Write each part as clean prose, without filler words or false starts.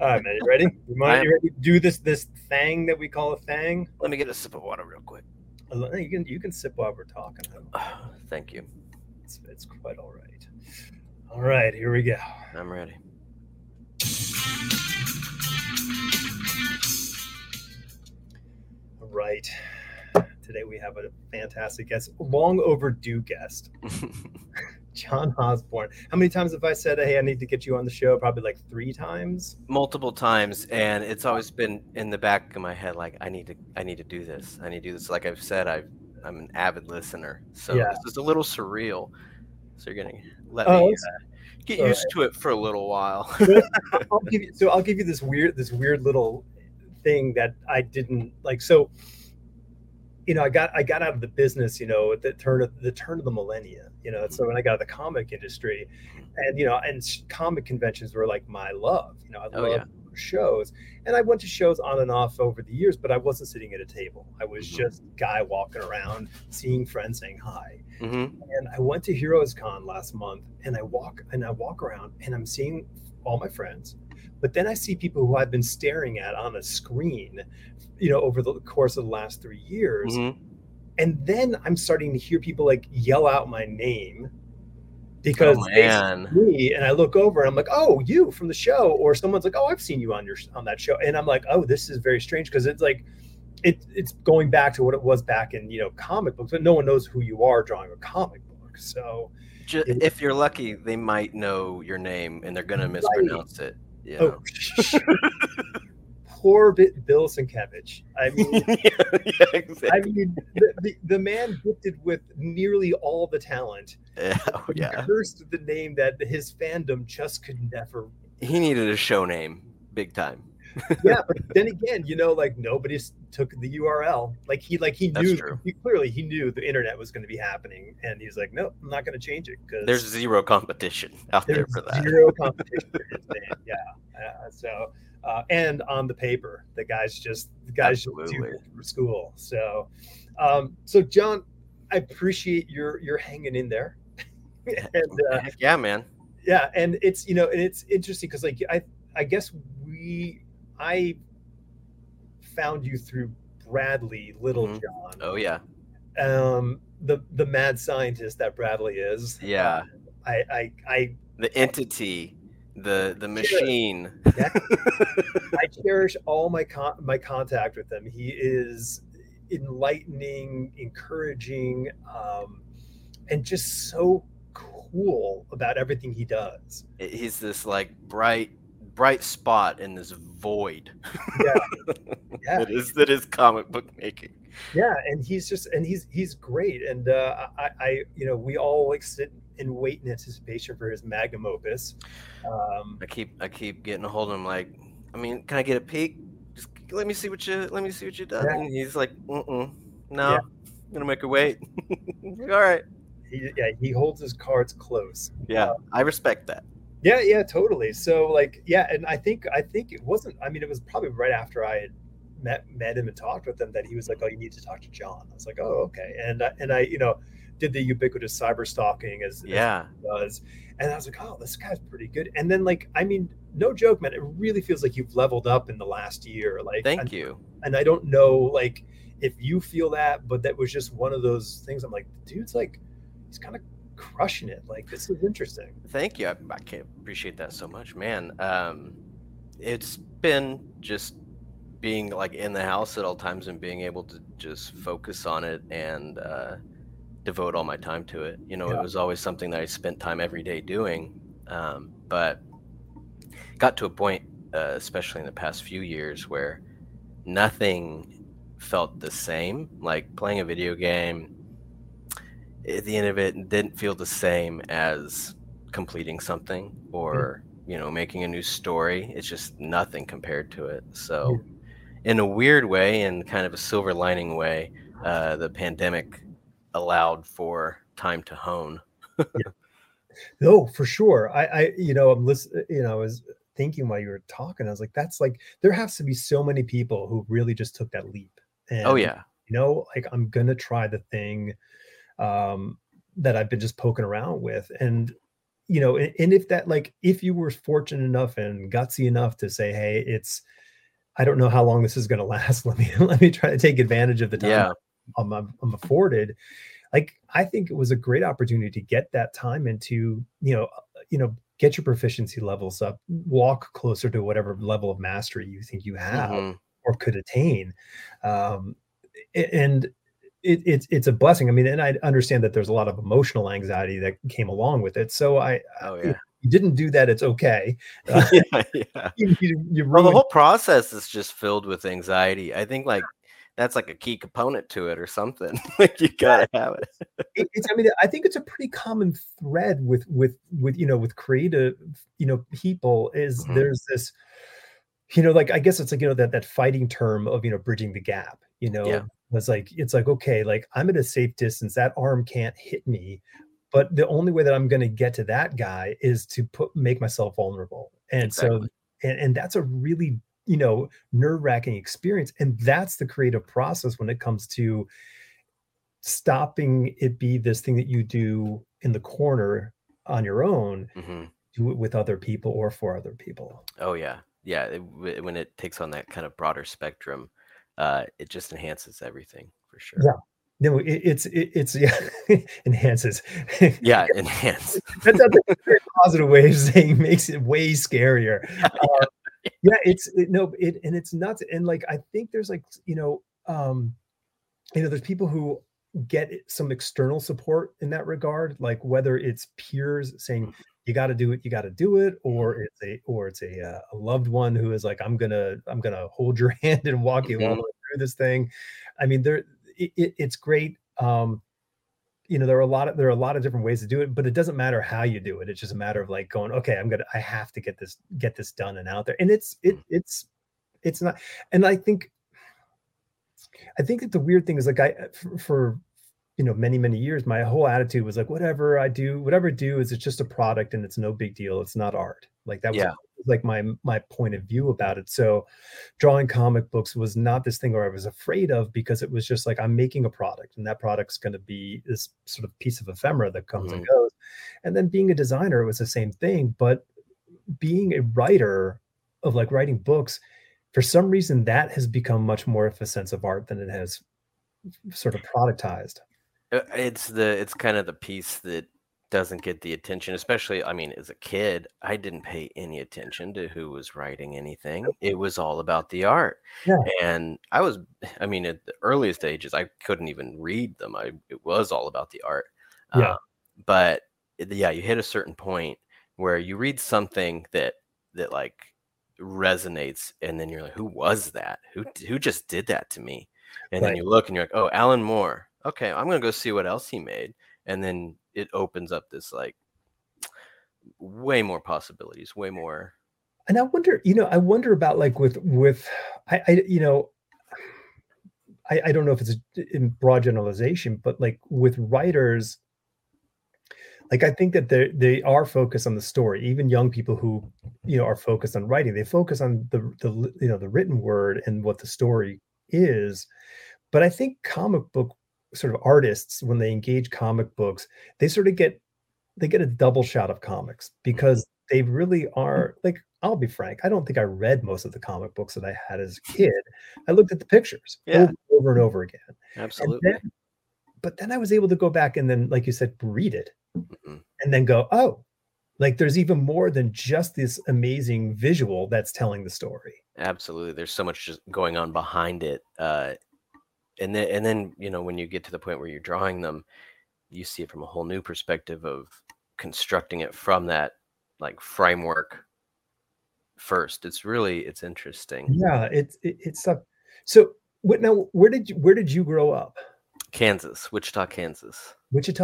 All right, man. You ready? You ready to do this thing that we call a thing? Let me get a sip of water real quick. You can sip while we're talking. Thank you. It's quite all right. All right, here we go. I'm ready. All right. Today we have a fantastic guest, long overdue guest, John Osborne. How many times have I said, hey, I need to get you on the show? Probably like 3 times. Multiple times. And it's always been in the back of my head, like, I need to do this. I need to do this. Like I've said, I'm an avid listener. So yeah. This is a little surreal. So you're going to let me get used to it for a little while. I'll give you this weird little thing that I didn't like. So, you know, I got out of the business, you know, at the turn of the millennia, you know, so when I got out of the comic industry, and, you know, and comic conventions were like my love, you know, I love shows, and I went to shows on and off over the years, but I wasn't sitting at a table. I was just a guy walking around, seeing friends, saying hi. And I went to Heroes Con last month, and I walk around, and I'm seeing all my friends. But then I see people who I've been staring at on a screen, you know, over the course of the last 3 years. And then I'm starting to hear people like yell out my name because they see me, and I look over and I'm like, oh, you from the show. Or someone's like, oh, I've seen you on that show. And I'm like, oh, this is very strange, because it's like, it's going back to what it was back in, you know, comic books, but no one knows who you are drawing a comic book. So if you're lucky, they might know your name and they're going to mispronounce it. Yeah. Oh, poor Bill Sienkiewicz. I mean, yeah, exactly. I mean, the man gifted with nearly all the talent. Oh, yeah. Cursed with the name that his fandom just could never. He needed a show name, big time. Yeah, but then again, you know, like nobody took the URL. He knew the internet was going to be happening, and he's like, no, I'm not going to change it because there's zero competition out there for that. Zero competition for his name. Yeah. So and on the paper, the guys just do it for school. So, so John, I appreciate your hanging in there. And, yeah, man. Yeah, and it's, you know, and it's interesting because like I guess I found you through Bradley Littlejohn. Oh yeah, the mad scientist that Bradley is. Yeah, I the entity, the machine. Yeah. I cherish all my my contact with him. He is enlightening, encouraging, and just so cool about everything he does. He's this like bright spot in this void. Yeah. that is comic book making. Yeah, and he's great, and I you know, we all like sit and wait in anticipation for his magnum opus. I keep getting a hold of him, like, I mean, can I get a peek? Just let me see what you done. Yeah. And he's like, no, yeah. I'm gonna make her wait. All right. He holds his cards close. Yeah, I respect that. Yeah, totally. So like, yeah, and I think it wasn't, I mean, it was probably right after I had met him and talked with him that he was like, oh, you need to talk to John. I was like, oh, okay. And I, you know, did the ubiquitous cyber stalking as he does. And I was like, oh, this guy's pretty good. And then like, I mean, no joke, man, it really feels like you've leveled up in the last year. Like, thank you. And I don't know, like, if you feel that, but that was just one of those things. I'm like, dude's like, he's kind of crushing it. Like, this is interesting. Thank you. I can't appreciate that so much, man. It's been just being like in the house at all times and being able to just focus on it and devote all my time to it. You know, It was always something that I spent time every day doing. But got to a point, especially in the past few years, where nothing felt the same. Like playing a video game, at the end of it, didn't feel the same as completing something or, you know, making a new story. It's just nothing compared to it. So in a weird way and kind of a silver lining way, the pandemic allowed for time to hone. Yeah. No, for sure. I, you know, I'm listening, you know, I was thinking while you were talking, I was like, that's like, there has to be so many people who really just took that leap. And, oh yeah. You know, like, I'm going to try the thing that I've been just poking around with. And you know, and if that, like, if you were fortunate enough and gutsy enough to say, hey, it's, I don't know how long this is going to last. Let me try to take advantage of the time I'm afforded. Like, I think it was a great opportunity to get that time into, you know, get your proficiency levels up, walk closer to whatever level of mastery you think you have or could attain. And it's a blessing. I mean, and I understand that there's a lot of emotional anxiety that came along with it. So if you didn't do that, it's okay. Well, the whole process is just filled with anxiety. I think that's like a key component to it or something. Like you gotta have it. I think it's a pretty common thread with you know, with creative, you know, people is there's this, you know, like, I guess it's like, you know, that fighting term of, you know, bridging the gap, you know, it's like, okay, like I'm at a safe distance, that arm can't hit me, but the only way that I'm going to get to that guy is to make myself vulnerable. And so that's a really, you know, nerve-wracking experience. And that's the creative process when it comes to stopping it be this thing that you do in the corner on your own, do it with other people or for other people. Oh yeah. Yeah. When it takes on that kind of broader spectrum, it just enhances everything for sure. Yeah. No, enhances. Yeah, enhance. That's a very positive way of saying makes it way scarier. It's nuts. And like, I think there's like, you know, there's people who get some external support in that regard, like whether it's peers saying you got to do it, or it's a loved one who is like, I'm gonna hold your hand and walk you all the way through this thing. I mean, it's great. You know, there are a lot of different ways to do it, but it doesn't matter how you do it. It's just a matter of like going, okay, I have to get this done and out there. And it's not. And I think that the weird thing is like, for you know, many, many years, my whole attitude was like, whatever I do is it's just a product and it's no big deal. It's not art. Like that was like my point of view about it. So drawing comic books was not this thing where I was afraid of, because it was just like, I'm making a product and that product's going to be this sort of piece of ephemera that comes and goes. And then being a designer, it was the same thing, but being a writer of like writing books, for some reason that has become much more of a sense of art than it has sort of productized. It's kind of the piece that doesn't get the attention, especially, I mean, as a kid, I didn't pay any attention to who was writing anything. It was all about the art. Yeah. And I mean, at the earliest ages, I couldn't even read them. It was all about the art. Yeah. But you hit a certain point where you read something that like resonates, and then you're like, who was that? Who just did that to me? And then you look and you're like, oh, Alan Moore. Okay, I'm going to go see what else he made. And then it opens up this like way more possibilities, way more. And I wonder about like I don't know if it's in broad generalization, but like with writers, like I think that they are focused on the story. Even young people who, you know, are focused on writing, they focus on the you know, the written word and what the story is. But I think comic book sort of artists, when they engage comic books, they sort of get a double shot of comics, because they really are like, I'll be frank, I don't think I read most of the comic books that I had as a kid. I looked at the pictures over and over again. Absolutely. But then I was able to go back and then, like you said, read it and then go, oh, like there's even more than just this amazing visual that's telling the story. Absolutely. There's so much just going on behind it. And then, you know, when you get to the point where you're drawing them, you see it from a whole new perspective of constructing it from that like framework first. It's interesting. Yeah, it's tough. So now, where did you grow up? Kansas, Wichita, Kansas, which that's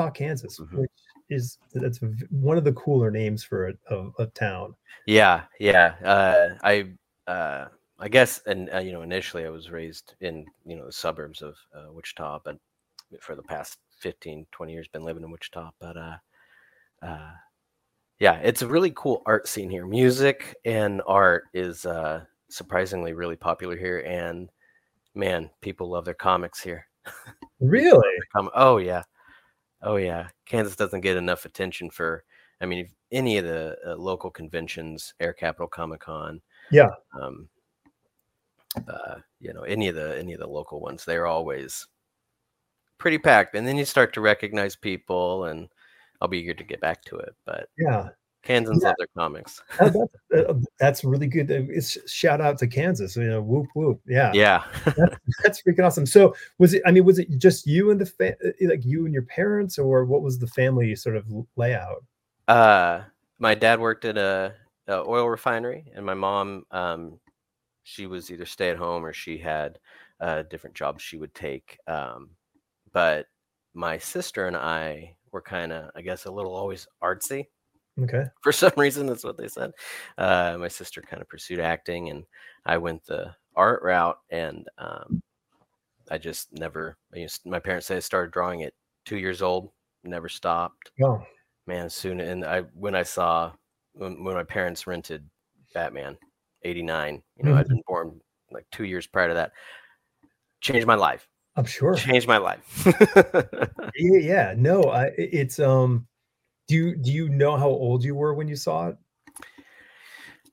one of the cooler names for a town. Yeah, yeah. I guess, and you know, initially I was raised in, you know, the suburbs of Wichita, but for the past 15, 20 years been living in Wichita. But it's a really cool art scene here. Music and art is surprisingly really popular here. And man, people love their comics here. Really? Oh, yeah. Kansas doesn't get enough attention for I mean, if any of the local conventions, Air Capital Comic Con, yeah, you know, any of the local ones, they're always pretty packed. And then you start to recognize people, and I'll be eager to get back to it. But yeah, Kansans love their comics. That's really good. It's shout out to Kansas. You know, whoop whoop. Yeah, yeah. That's freaking awesome. So was it? I mean, was it just you and the like you and your parents, or what was the family sort of layout? My dad worked at a oil refinery, and my mom, she was either stay at home or she had different jobs she would take. But my sister and I were kind of, I guess, a little always artsy. Okay. For some reason, that's what they said. My sister kind of pursued acting, and I went the art route. And I just never. My parents say I started drawing at 2 years old. Never stopped. No. Man, soon. And when my parents rented Batman '89. You know, mm-hmm. I'd been born like 2 years prior to that. Changed my life. I'm sure. Changed my life. Yeah. No. It's Do you know how old you were when you saw it?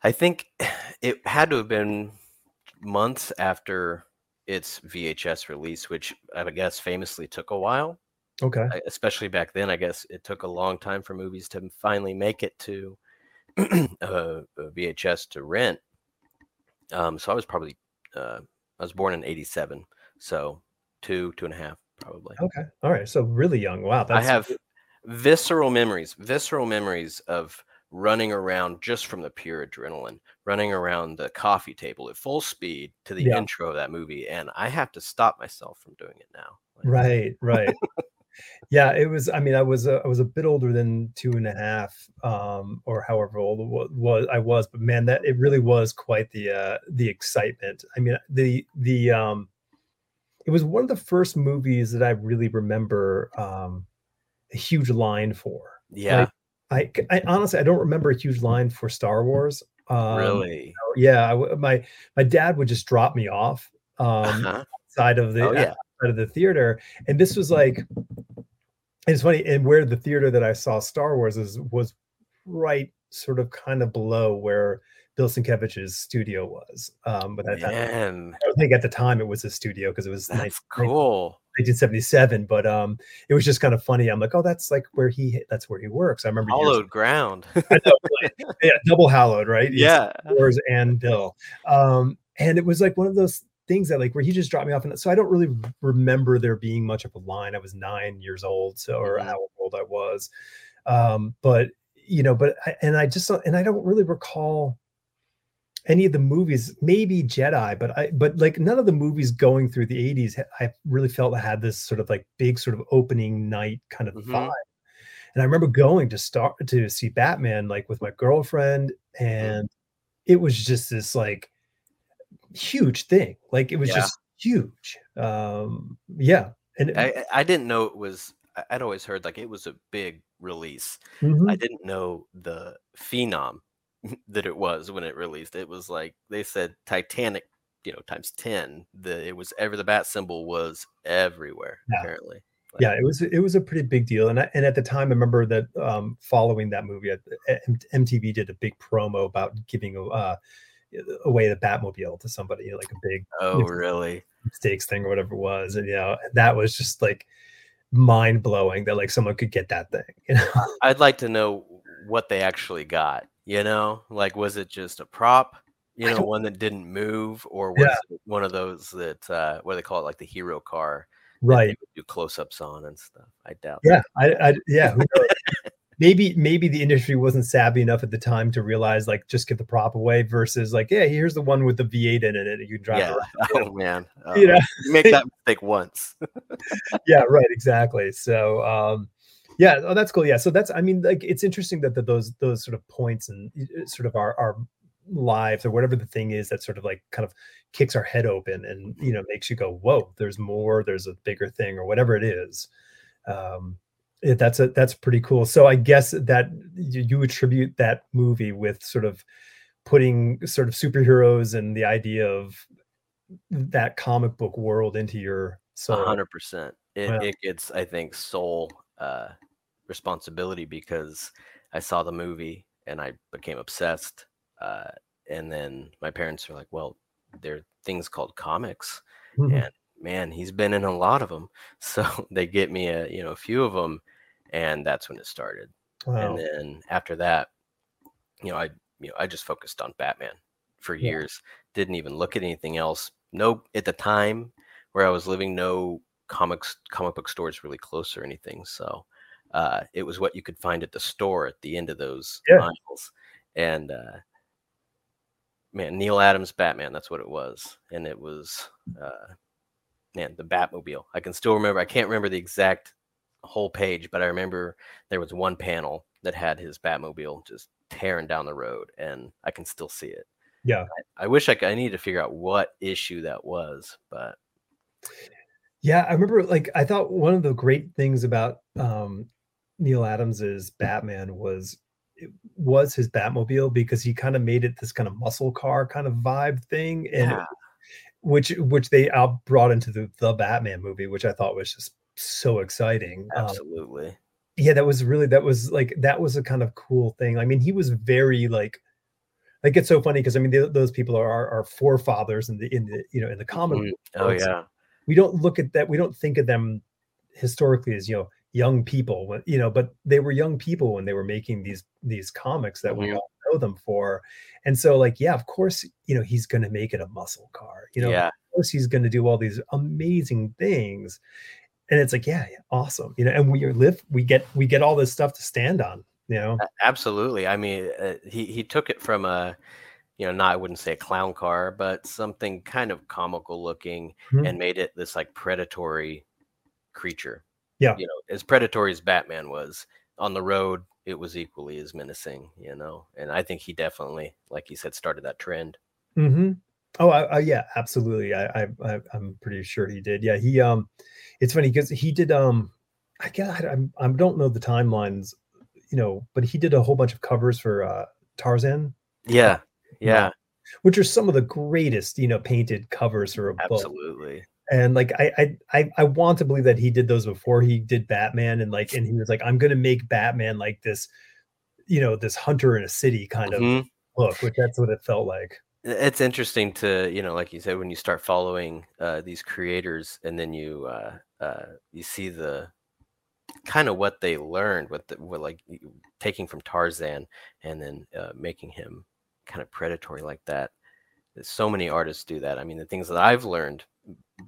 I think it had to have been months after its VHS release, which I guess famously took a while. Okay. Especially back then, I guess it took a long time for movies to finally make it to a VHS to rent. So I was probably I was born in '87, so two and a half probably. Okay. All right. So really young. Wow. That's visceral memories of running around just from the pure adrenaline, running around the coffee table at full speed to the intro of that movie. And I have to stop myself from doing it now. Like, right. Yeah, it was, I mean, I was a bit older than two and a half, or however old I was, but man, that it really was quite the excitement. I mean, it was one of the first movies that I really remember, a huge line for. Yeah, like, I honestly, I don't remember a huge line for Star Wars. Really? Yeah, my dad would just drop me off outside of the theater, and this was like, it's funny. And where the theater that I saw Star Wars was right, sort of, kind of below where Bill Sienkiewicz's studio was. But I think at the time it was his studio because it was cool. 1977, but it was just kind of funny. I'm like, oh, that's where he works. I remember hallowed ground. I know, like, yeah, double hallowed, right? Yeah, yours and Bill. And it was like one of those things that, like, where he just dropped me off, and so I don't really remember there being much of a line. I was 9 years old, so or how old I was, but you know, I don't really recall any of the movies, maybe Jedi, but like none of the movies going through the 80s, I really felt I had this sort of like big sort of opening night kind of vibe. And I remember going to see Batman, like with my girlfriend, and it was just this like huge thing. Like it was just huge. Yeah. And I didn't know it was, I'd always heard like it was a big release. I didn't know the phenom that it was when it released. It was like they said Titanic, you know, times 10. The bat symbol was everywhere, apparently. Like, yeah, it was a pretty big deal. And at the time, I remember that following that movie, MTV did a big promo about giving away the Batmobile to somebody, you know, like a big stakes thing or whatever it was. And you know, that was just like mind blowing that like someone could get that thing. You know, I'd like to know what they actually got. You know, like, was it just a prop, you know, one that didn't move, or was it one of those that, what do they call it? Like the hero car. Right. That they do close-ups on and stuff. I doubt. Yeah. That. Who knows? Maybe the industry wasn't savvy enough at the time to realize, like, just give the prop away versus like, yeah, here's the one with the V8 in it and you can drive around. Oh, man. You know? You make that mistake once. Yeah, right. Exactly. So, yeah. Oh, that's cool. Yeah. So that's, I mean, like, it's interesting that those sort of points and sort of our lives or whatever the thing is that sort of like kind of kicks our head open and, you know, makes you go, whoa, there's more, there's a bigger thing or whatever it is. That's pretty cool. So I guess that you attribute that movie with sort of putting sort of superheroes and the idea of that comic book world into your soul. 100%. It gets, I think, soul responsibility, because I saw the movie and I became obsessed. And then my parents were like, well, there are things called comics. Mm-hmm. And man, he's been in a lot of them. So they get me a, you know, a few of them. And that's when it started. Wow. And then after that, I just focused on Batman for years. Yeah. Didn't even look at anything else. No, at the time where I was living, no comic book stores really close or anything. So it was what you could find at the store at the end of those aisles. And Neil Adams Batman, that's what it was. And it was the Batmobile. I can still remember. I can't remember the exact whole page, but I remember there was one panel that had his Batmobile just tearing down the road, and I can still see it. Yeah, I wish I need to figure out what issue that was, but yeah, I remember. Like, I thought one of the great things about Neil Adams's Batman was his Batmobile, because he kind of made it this kind of muscle car kind of vibe thing, and which they brought into the Batman movie, which I thought was just so exciting. Absolutely. That was a kind of cool thing. I mean, he was very like it's so funny because I mean those people are our forefathers in the comic book. Oh yeah. We don't look at that. We don't think of them historically as young people. When, but they were young people when they were making these comics that we all know them for. And so of course he's going to make it a muscle car. Of course he's going to do all these amazing things. And it's awesome, and we get all this stuff to stand on, Absolutely. I mean, he took it from a, I wouldn't say a clown car, but something kind of comical looking, and made it this like predatory creature. Yeah, as predatory as Batman was on the road, it was equally as menacing, And I think he definitely, like you said, started that trend. Mm-hmm. Oh, absolutely. I'm pretty sure he did. Yeah, he. It's funny because he did. I don't know the timelines, but he did a whole bunch of covers for Tarzan. Yeah, yeah. Which are some of the greatest, painted covers for a book. Absolutely. And I want to believe that he did those before he did Batman, and he was like, I'm going to make Batman like this, this hunter in a city kind of look, which that's what it felt like. It's interesting to, like you said, when you start following these creators and then you you see the kind of what they learned with taking from Tarzan and then making him kind of predatory like that. So many artists do that. I mean, the things that I've learned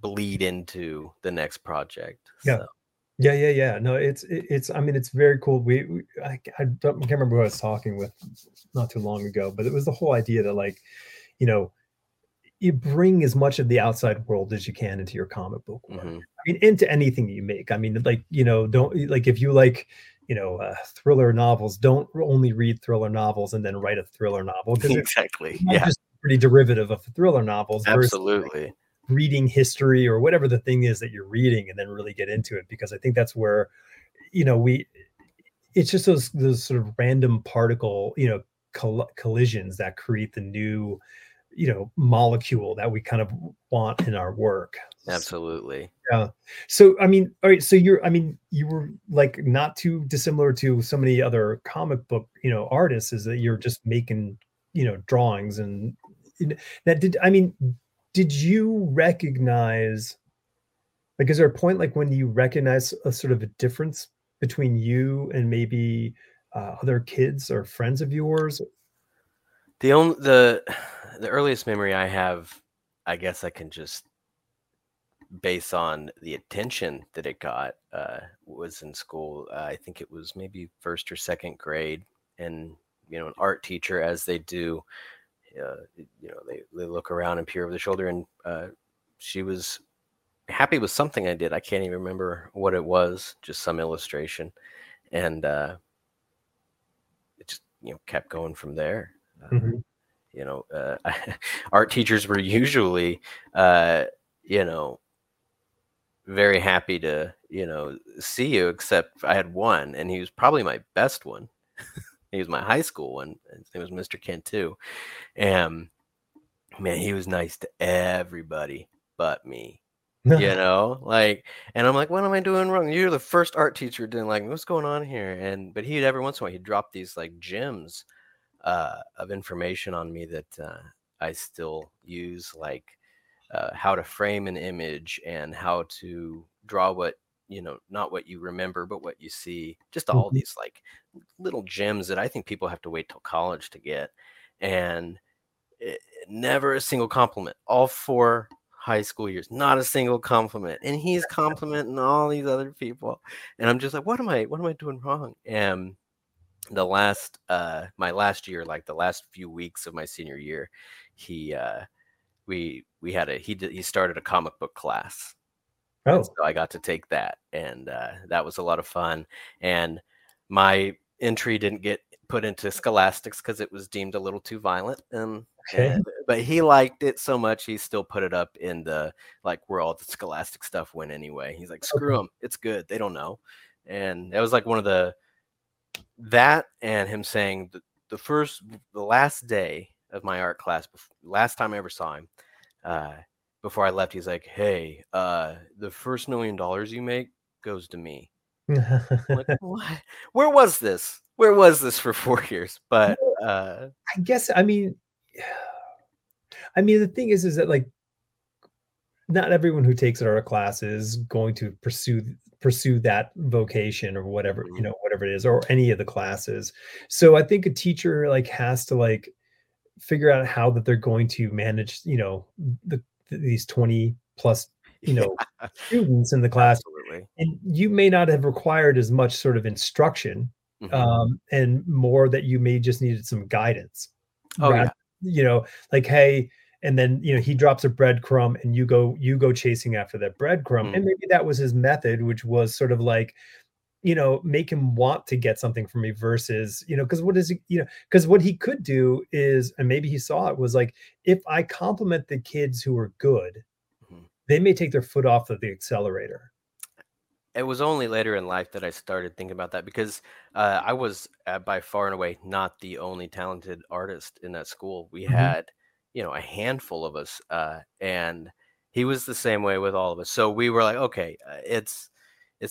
bleed into the next project. Yeah. So. Yeah. No, it's. I mean, it's very cool. I can't remember who I was talking with not too long ago, but it was the whole idea that you bring as much of the outside world as you can into your comic book work. Mm-hmm. I mean, into anything you make. I mean, don't if you thriller novels, don't only read thriller novels and then write a thriller novel. Exactly. It's just pretty derivative of thriller novels. Absolutely. Versus, reading history or whatever the thing is that you're reading and then really get into it, because I think that's where, it's just those sort of random particle, collisions that create the new, molecule that we kind of want in our work. Absolutely. Yeah. So, I mean, all right. So you were not too dissimilar to so many other comic book, artists, is that you're just making, drawings and that did you recognize, is there a point when you recognize a sort of a difference between you and maybe other kids or friends of yours? The earliest memory I have, I guess I can just base on the attention that it got, was in school. I think it was maybe first or second grade, and an art teacher, as they do. They look around and peer over the shoulder, and she was happy with something I did. I can't even remember what it was, just some illustration, and it just kept going from there. Mm-hmm. Art teachers were usually very happy to see you, except I had one, and he was probably my best one. He was my high school one. His name was Mr. Cantu. And man, he was nice to everybody but me. you know, like, and I'm like, what am I doing wrong? You're the first art teacher doing like, what's going on here? And, but he'd every once in a while, he'd drop these like gems of information on me that I still use, like how to frame an image and how to draw what, you know, not what you remember, but what you see, just all these like little gems that I think people have to wait till college to get. And it, never a single compliment, all 4 high school years, not a single compliment. And he's complimenting all these other people. And I'm just like, what am I doing wrong? And the last, my last year, like the last few weeks of my senior year, he started a comic book class. Oh. So I got to take that, and that was a lot of fun. And my entry didn't get put into Scholastics because it was deemed a little too violent. But he liked it so much, he still put it up in the, like, where all the Scholastic stuff went anyway. He's like, screw them. It's good. They don't know. And that was like one of the, that and him saying the last day of my art class, last time I ever saw him, before I left, he's like, hey, the first $1 million you make goes to me. I'm like, what? Where was this? Where was this for 4 years? But I guess, I mean, the thing is that, like, not everyone who takes an art class is going to pursue that vocation or whatever, you know, whatever it is, or any of the classes. So I think a teacher, like, has to, like, figure out how that they're going to manage, you know, these 20 plus, you know, students in the class. Absolutely. And you may not have required as much sort of instruction, and more that you may just needed some guidance. Oh, rather, yeah. You know, like, hey, and then, you know, he drops a breadcrumb and you go chasing after that breadcrumb. And maybe that was his method, which was sort of like, you know, make him want to get something from me versus, you know, because what he could do is, and maybe he saw it was like, if I compliment the kids who are good, they may take their foot off of the accelerator. It was only later in life that I started thinking about that, because I was by far and away not the only talented artist in that school. We had, you know, a handful of us, and he was the same way with all of us. So we were like, okay, it's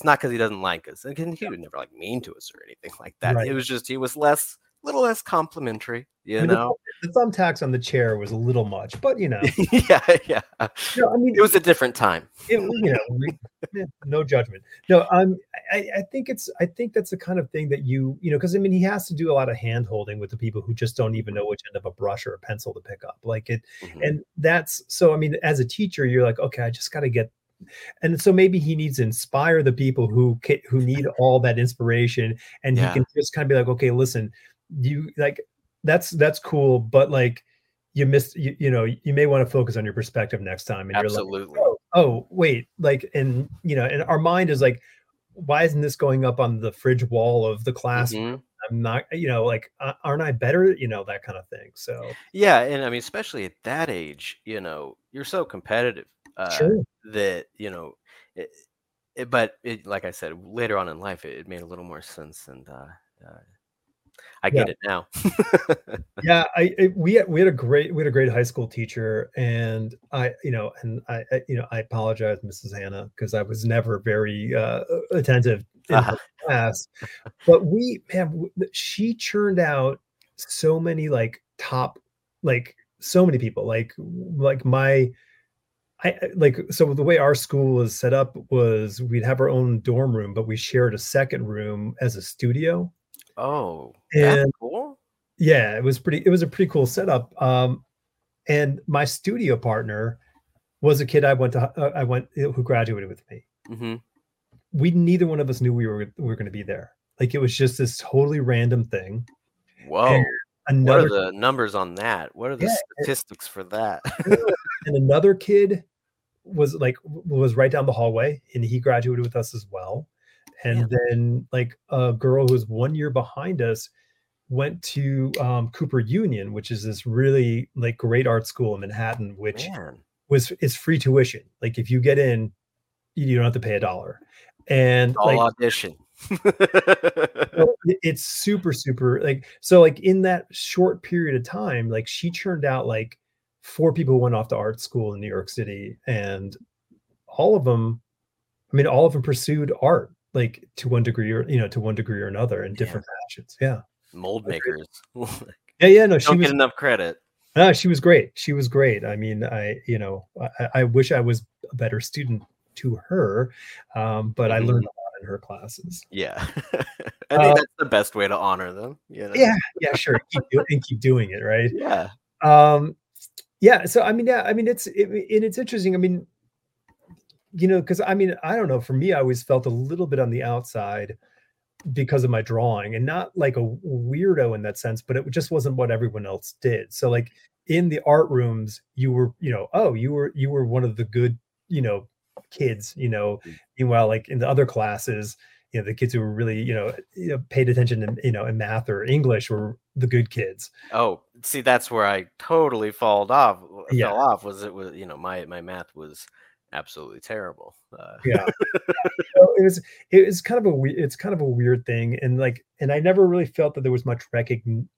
not because he doesn't like us. And he would never, like, mean to us or anything like that. Right. It was just, he was a little less complimentary, you know? The thumbtacks on the chair was a little much, but, you know. Yeah. No, I mean, it was a different time. No judgment. No, I think that's the kind of thing that you know, because, I mean, he has to do a lot of hand-holding with the people who just don't even know which end of a brush or a pencil to pick up. Like, it, and that's, so, I mean, as a teacher, you're like, okay, I just got to get, and so maybe he needs to inspire the people who need all that inspiration, and he can just kind of be like, okay, listen, you, like, that's cool, but, like, you missed, you know, you may want to focus on your perspective next time. And absolutely. You're like, oh wait, like, and, you know, and our mind is like, why isn't this going up on the fridge wall of the class? I'm not, you know, like, aren't I better? You know, that kind of thing. So yeah, and I mean, especially at that age, you know, you're so competitive. Sure. That, you know, but like I said, later on in life, it made a little more sense, and I get it now. Yeah, we had a great high school teacher, and I apologize, Mrs. Hannah, because I was never very attentive in her class, but she churned out so many, like, top, like, so many people, like my. So the way our school was set up was we'd have our own dorm room, but we shared a second room as a studio. Oh, that's cool. Yeah, it was a pretty cool setup. And my studio partner was a kid who graduated with me. We neither one of us knew we were going to be there. Like, it was just this totally random thing. Whoa. And another, what are the numbers on that? What are the statistics for that? And another kid was right down the hallway, and he graduated with us as well. And then, like, a girl who was 1 year behind us went to Cooper Union, which is this really, like, great art school in Manhattan, which is free tuition. Like, if you get in, you don't have to pay $1. And it's all, like, audition. It's super, super, like, so, like, in that short period of time, like, she churned out, like, 4 people who went off to art school in New York City, and all of them, I mean, all of them pursued art, like to one degree or, you know, to one degree or another in different fashions. Yeah. Mold makers. Yeah. No, she don't get enough credit. No, she was great. She was great. I mean, I wish I was a better student to her, but I learned a lot in her classes. Yeah. I think that's the best way to honor them. You know? Yeah, sure. Keep doing it, right? Yeah. So, it's interesting. I mean, you know, because I mean, I don't know. For me, I always felt a little bit on the outside because of my drawing, and not like a weirdo in that sense, but it just wasn't what everyone else did. So like in the art rooms, you were, you know, you were one of the good, you know, kids, you know, meanwhile, like in the other classes, you know, the kids who were really, you know paid attention in, you know, in math or English were the good kids. Oh, see, that's where I totally fell off was it was, you know, my math was absolutely terrible. So it was kind of a weird thing, and I never really felt that there was much recognition.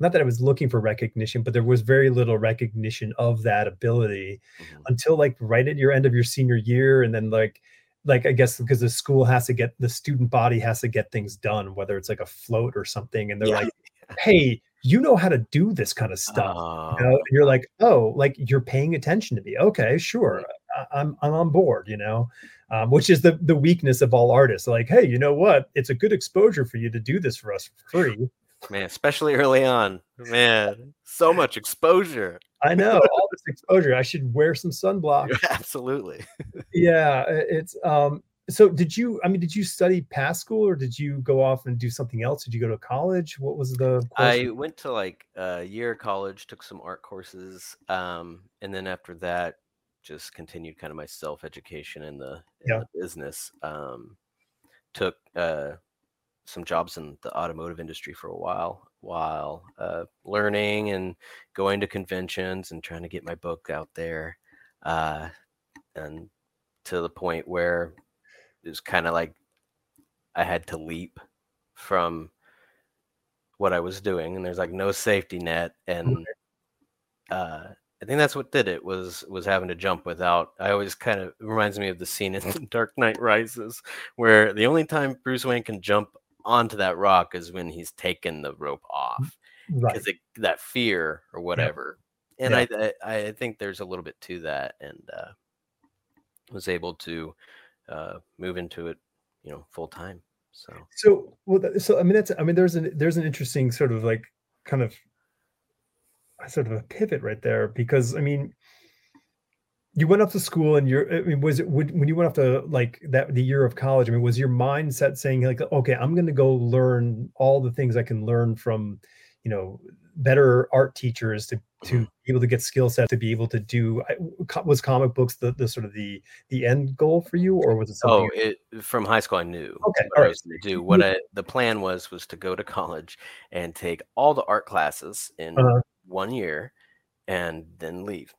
Not that I was looking for recognition, but there was very little recognition of that ability until like right at your end of your senior year, and then like I guess because the school has to get the student body has to get things done, whether it's like a float or something, and they're like, hey, you know how to do this kind of stuff. You know? And you're like, oh, like you're paying attention to me. Okay, sure. I'm on board, you know, which is the weakness of all artists. Like, hey, you know what? It's a good exposure for you to do this for us for free. Man, especially early on. Man, so much exposure. I know, all this exposure. I should wear some sunblock. Absolutely. Yeah. It's so did you study past school, or did you go off and do something else? Did you go to college? What was the course? I went to like a year of college, took some art courses. And then after that, just continued kind of my self-education in the business. Took some jobs in the automotive industry for a while learning and going to conventions and trying to get my book out there. And to the point where it was kind of like I had to leap from what I was doing, and there's like no safety net. And I think that's what did it was having to jump without. I always kind of reminds me of the scene in Dark Knight Rises, where the only time Bruce Wayne can jump onto that rock is when he's taken the rope off, because that fear or whatever. Yeah. And yeah. I think there's a little bit to that, and was able to move into it, you know, full time. There's an interesting sort of like kind of sort of a pivot right there, because I mean, you went up to school, and when you went up to like that the year of college, I mean, was your mindset saying like, okay, I'm going to go learn all the things I can learn from, you know, better art teachers to be able to get skill set to be able to do? Was comic books the sort of the end goal for you, or was it something? Oh, from high school I knew I was going to do. The plan was to go to college and take all the art classes in 1 year and then leave.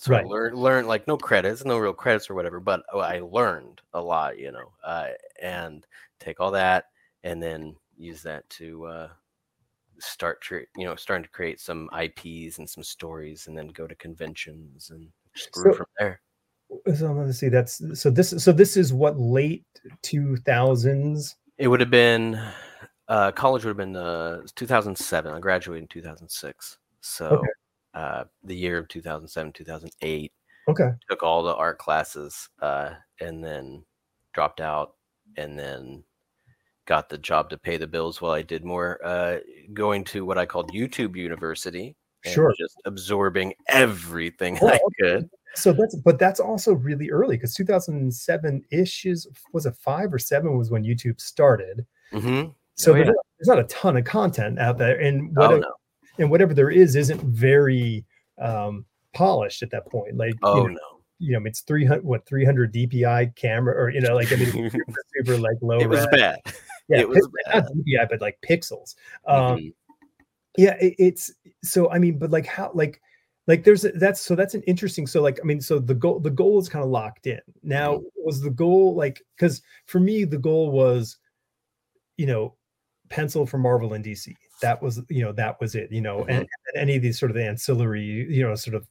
So learn like no real credits or whatever, but I learned a lot, you know, and take all that and then use that to starting to create some IPs and some stories, and then go to conventions and screw from there. So I'm going to see this is what, late 2000s? It would have been, college would have been 2007. I graduated in 2006. So the year of 2007, 2008. Okay. Took all the art classes and then dropped out, and then got the job to pay the bills while I did more going to what I called YouTube University. And just absorbing everything I could. So that's also really early, because 2007 ish was a 5 or 7 was when YouTube started. Mm-hmm. So there's not a ton of content out there, and whatever there isn't very polished at that point. Like, you know, I mean, it's 300 DPI camera, or, you know, like, I mean, super like low. It was bad. Yeah, it was bad. Not DPI, but like pixels. Yeah, it's so. I mean, but like how, like there's that's so that's an interesting. So like, I mean, so the goal is kind of locked in. Now, was the goal like? Because for me, the goal was, you know, pencil for Marvel and DC. That was, you know, that was it. You know, and any of these sort of ancillary, you know, sort of,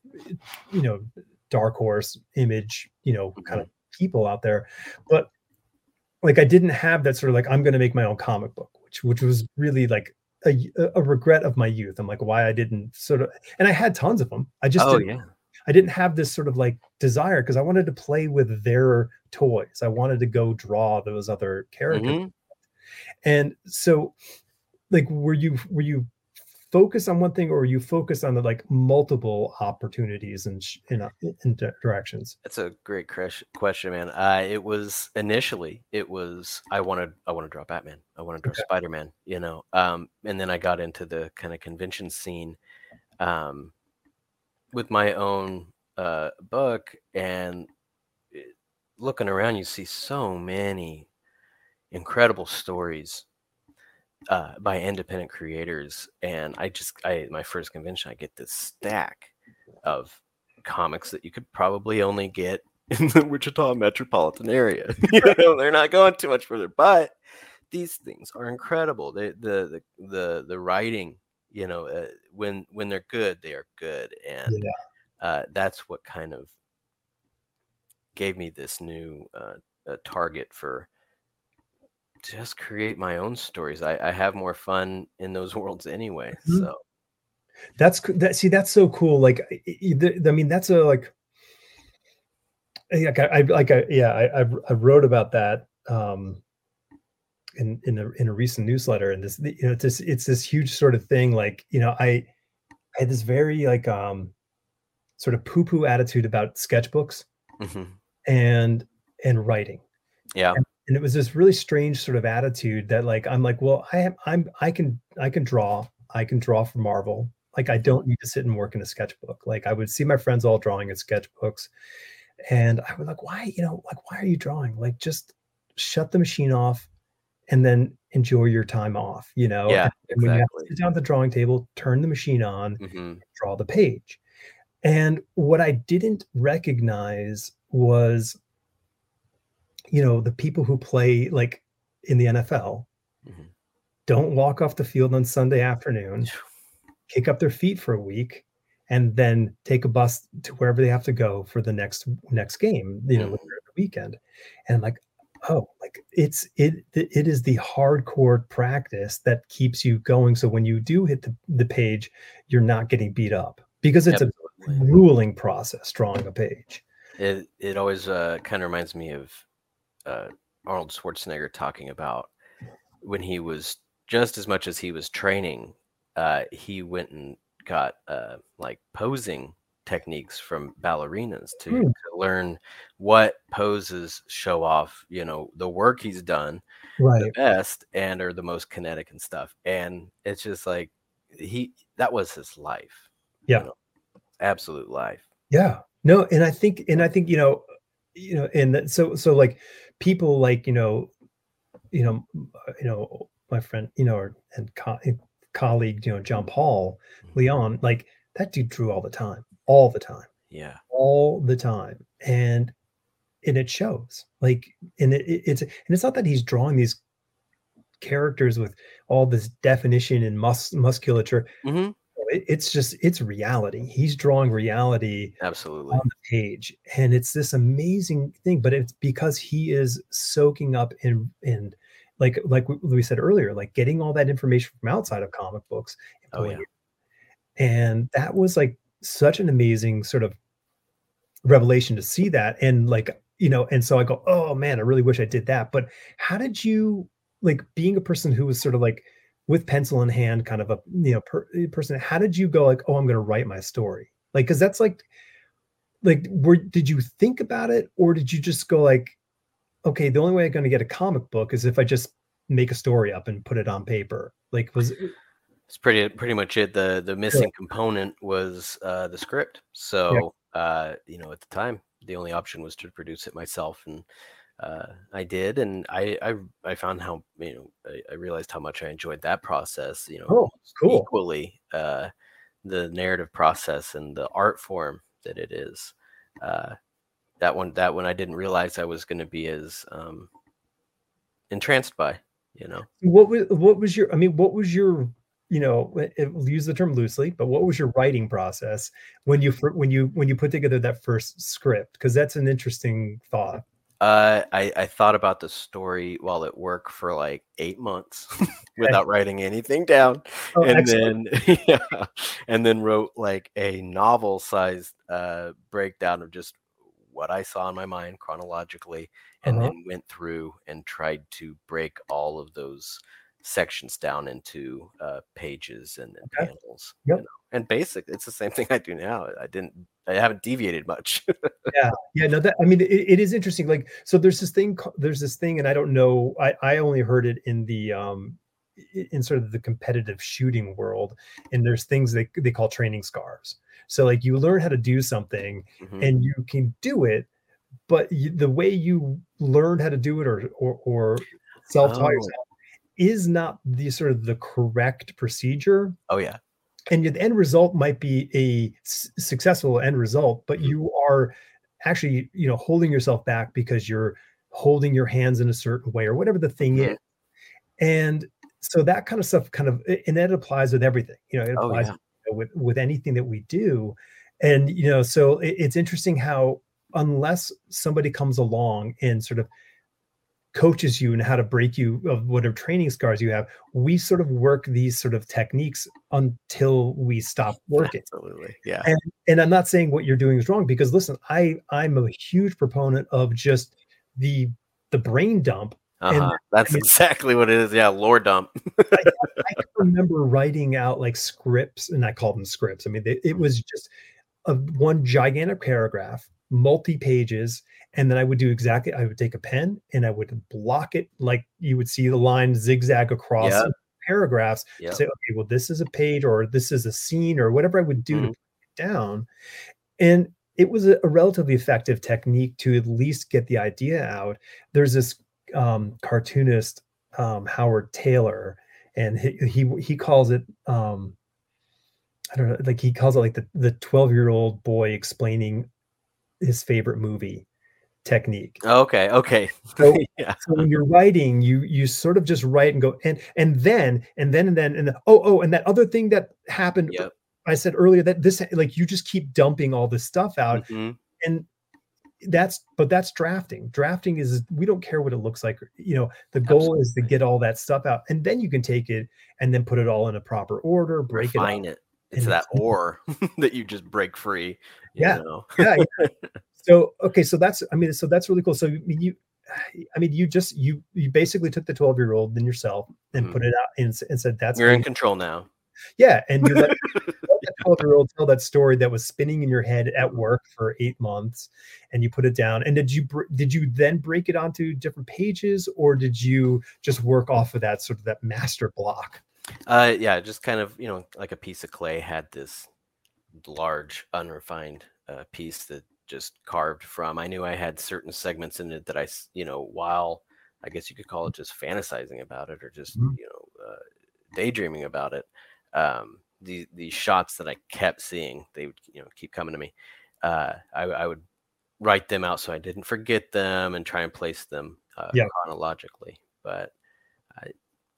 you know, Dark Horse, Image, you know, kind of people out there. But like, I didn't have that sort of like, I'm going to make my own comic book, which was really like a regret of my youth. I'm like, why I didn't sort of, and I had tons of them. I just, I didn't have this sort of like desire, because I wanted to play with their toys. I wanted to go draw those other characters. Mm-hmm. And so like, were you focused on one thing, or were you focused on the like multiple opportunities and directions? That's a great question, man. It was initially, I want to draw Batman. I want to draw Spider-Man, you know? And then I got into the kind of convention scene, with my own book, and looking around, you see so many incredible stories by independent creators. And I my first convention, I get this stack of comics that you could probably only get in the Wichita metropolitan area. You know, they're not going too much further, but these things are incredible. The writing, you know, when they're good, they are good. And that's what kind of gave me this new target for just create my own stories. I have more fun in those worlds anyway. Mm-hmm. So that's so cool. Like, I mean, that's a, I wrote about that, in a recent newsletter, and this, you know, it's this huge sort of thing. Like, you know, I had this very like sort of poo-poo attitude about sketchbooks, mm-hmm. and writing. Yeah. And it was this really strange sort of attitude that like, I'm like, well, I can draw for Marvel. Like, I don't need to sit and work in a sketchbook. Like, I would see my friends all drawing in sketchbooks, and I was like, why are you drawing? Like, just shut the machine off and then enjoy your time off, you know? Yeah, and when you have to sit down at the drawing table, turn the machine on, mm-hmm. and draw the page. And what I didn't recognize was, you know, the people who play like in the NFL, mm-hmm. don't walk off the field on Sunday afternoon, kick up their feet for a week, and then take a bus to wherever they have to go for the next game, you know, mm-hmm. the weekend. And I'm like, oh, like it is the hardcore practice that keeps you going. So when you do hit the page, you're not getting beat up, because it's a grueling process drawing a page. It always kind of reminds me of Arnold Schwarzenegger talking about when he was, just as much as he was training, he went and got like posing techniques from ballerinas to learn what poses show off, you know, the work he's done the best and are the most kinetic and stuff. And it's just like, that was his life. Yeah. You know, absolute life. Yeah. No. And I think, you know, and so like people like, you know, my friend, you know, and colleague, you know, John Paul Leon, like that dude drew all the time. Yeah. All the time. And it shows, like, and it's not that he's drawing these characters with all this definition and musculature. Mm-hmm. It's just, it's reality. He's drawing reality absolutely on the page. And it's this amazing thing, but it's because he is soaking up and like we said earlier, like getting all that information from outside of comic books. Oh, yeah. And that was like such an amazing sort of revelation to see that. And like, you know, and so I go, oh man, I really wish I did that. But how did you, like being a person who was sort of like, with pencil in hand, kind of a, you know, person, how did you go like, oh, I'm going to write my story? Like, cause that's like, did you think about it? Or did you just go like, okay, the only way I'm going to get a comic book is if I just make a story up and put it on paper. Like it's pretty much it. The missing component was the script. So, you know, at the time, the only option was to produce it myself. And I did, and I found how, you know, I realized how much I enjoyed that process, you know, equally the narrative process and the art form that it is. That one I didn't realize I was going to be as entranced by, you know. What was your you know, we'll use the term loosely, but what was your writing process when you put together that first script? Because that's an interesting thought. I thought about the story while at work for like 8 months without writing anything down. Oh, and excellent. Then and then wrote like a novel sized breakdown of just what I saw in my mind chronologically, and then went through and tried to break all of those sections down into pages and panels. Yep. You know? And basically it's the same thing I do now. I haven't deviated much. No, that, I mean, it is interesting. Like, so there's this thing, and I don't know, I only heard it in the, in sort of the competitive shooting world, and there's things that they call training scars. So like you learn how to do something and you can do it, but the way you learned how to do it or self-taught yourself is not the sort of the correct procedure. Oh yeah. And the end result might be a successful end result, but you are actually, you know, holding yourself back because you're holding your hands in a certain way or whatever the thing is. And so that kind of stuff and that applies with everything, you know, it applies with anything that we do. And, you know, so it's interesting how, unless somebody comes along and sort of coaches you and how to break you of whatever training scars you have, we sort of work these sort of techniques until we stop working. Absolutely. Yeah. And I'm not saying what you're doing is wrong, because listen, I'm a huge proponent of just the brain dump. That's exactly what it is. Yeah. Lore dump. I can remember writing out like scripts, and I called them scripts. I mean, it was just one gigantic paragraph, multi pages. And then I would take a pen and I would block it. Like you would see the line zigzag across paragraphs to say, okay, well, this is a page or this is a scene or whatever I would do to put it down. And it was a relatively effective technique to at least get the idea out. There's this cartoonist, Howard Taylor, and he calls it, I don't know, like he calls it like the 12-year-old boy explaining his favorite movie technique. Okay. So, so when you're writing, you sort of just write and go, and then and that other thing that happened, I said earlier, that this, like, you just keep dumping all this stuff out. And that's drafting. Drafting is, we don't care what it looks like. You know, the goal is to get all that stuff out, and then you can take it and then put it all in a proper order, break it up. Refine it. It's that ore that you just break free. You know? So, okay. So that's really cool. So you basically took the 12-year-old and yourself and put it out and said, that's you're in control now. Yeah. And you're like, the 12-year-old tell that story that was spinning in your head at work for 8 months, and you put it down. And did you then break it onto different pages, or did you just work off of that sort of that master block? Just kind of, you know, like a piece of clay had this large unrefined piece that just carved from. I knew I had certain segments in it that I, you know, while I guess you could call it just fantasizing about it, or just, you know, daydreaming about it. The shots that I kept seeing, they would, you know, keep coming to me. I would write them out so I didn't forget them, and try and place them chronologically. But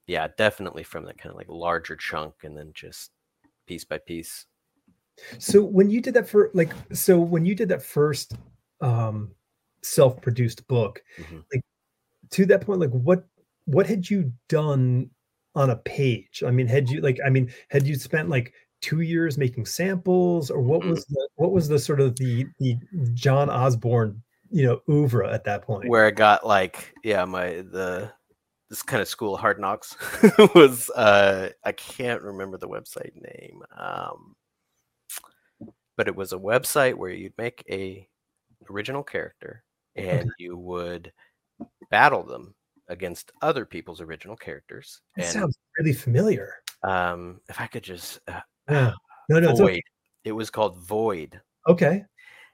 yeah, definitely from that kind of like larger chunk, and then just piece by piece. So when you did that first self-produced book, like to that point, like what had you done on a page? I mean, had you spent like 2 years making samples, or what was the sort of the John Osborne, you know, oeuvre at that point? Where I got like, this kind of school of hard knocks was, I can't remember the website name, but it was a website where you'd make a original character and you would battle them against other people's original characters. That sounds really familiar. If I could just, no, Void. Okay. It was called Void. Okay.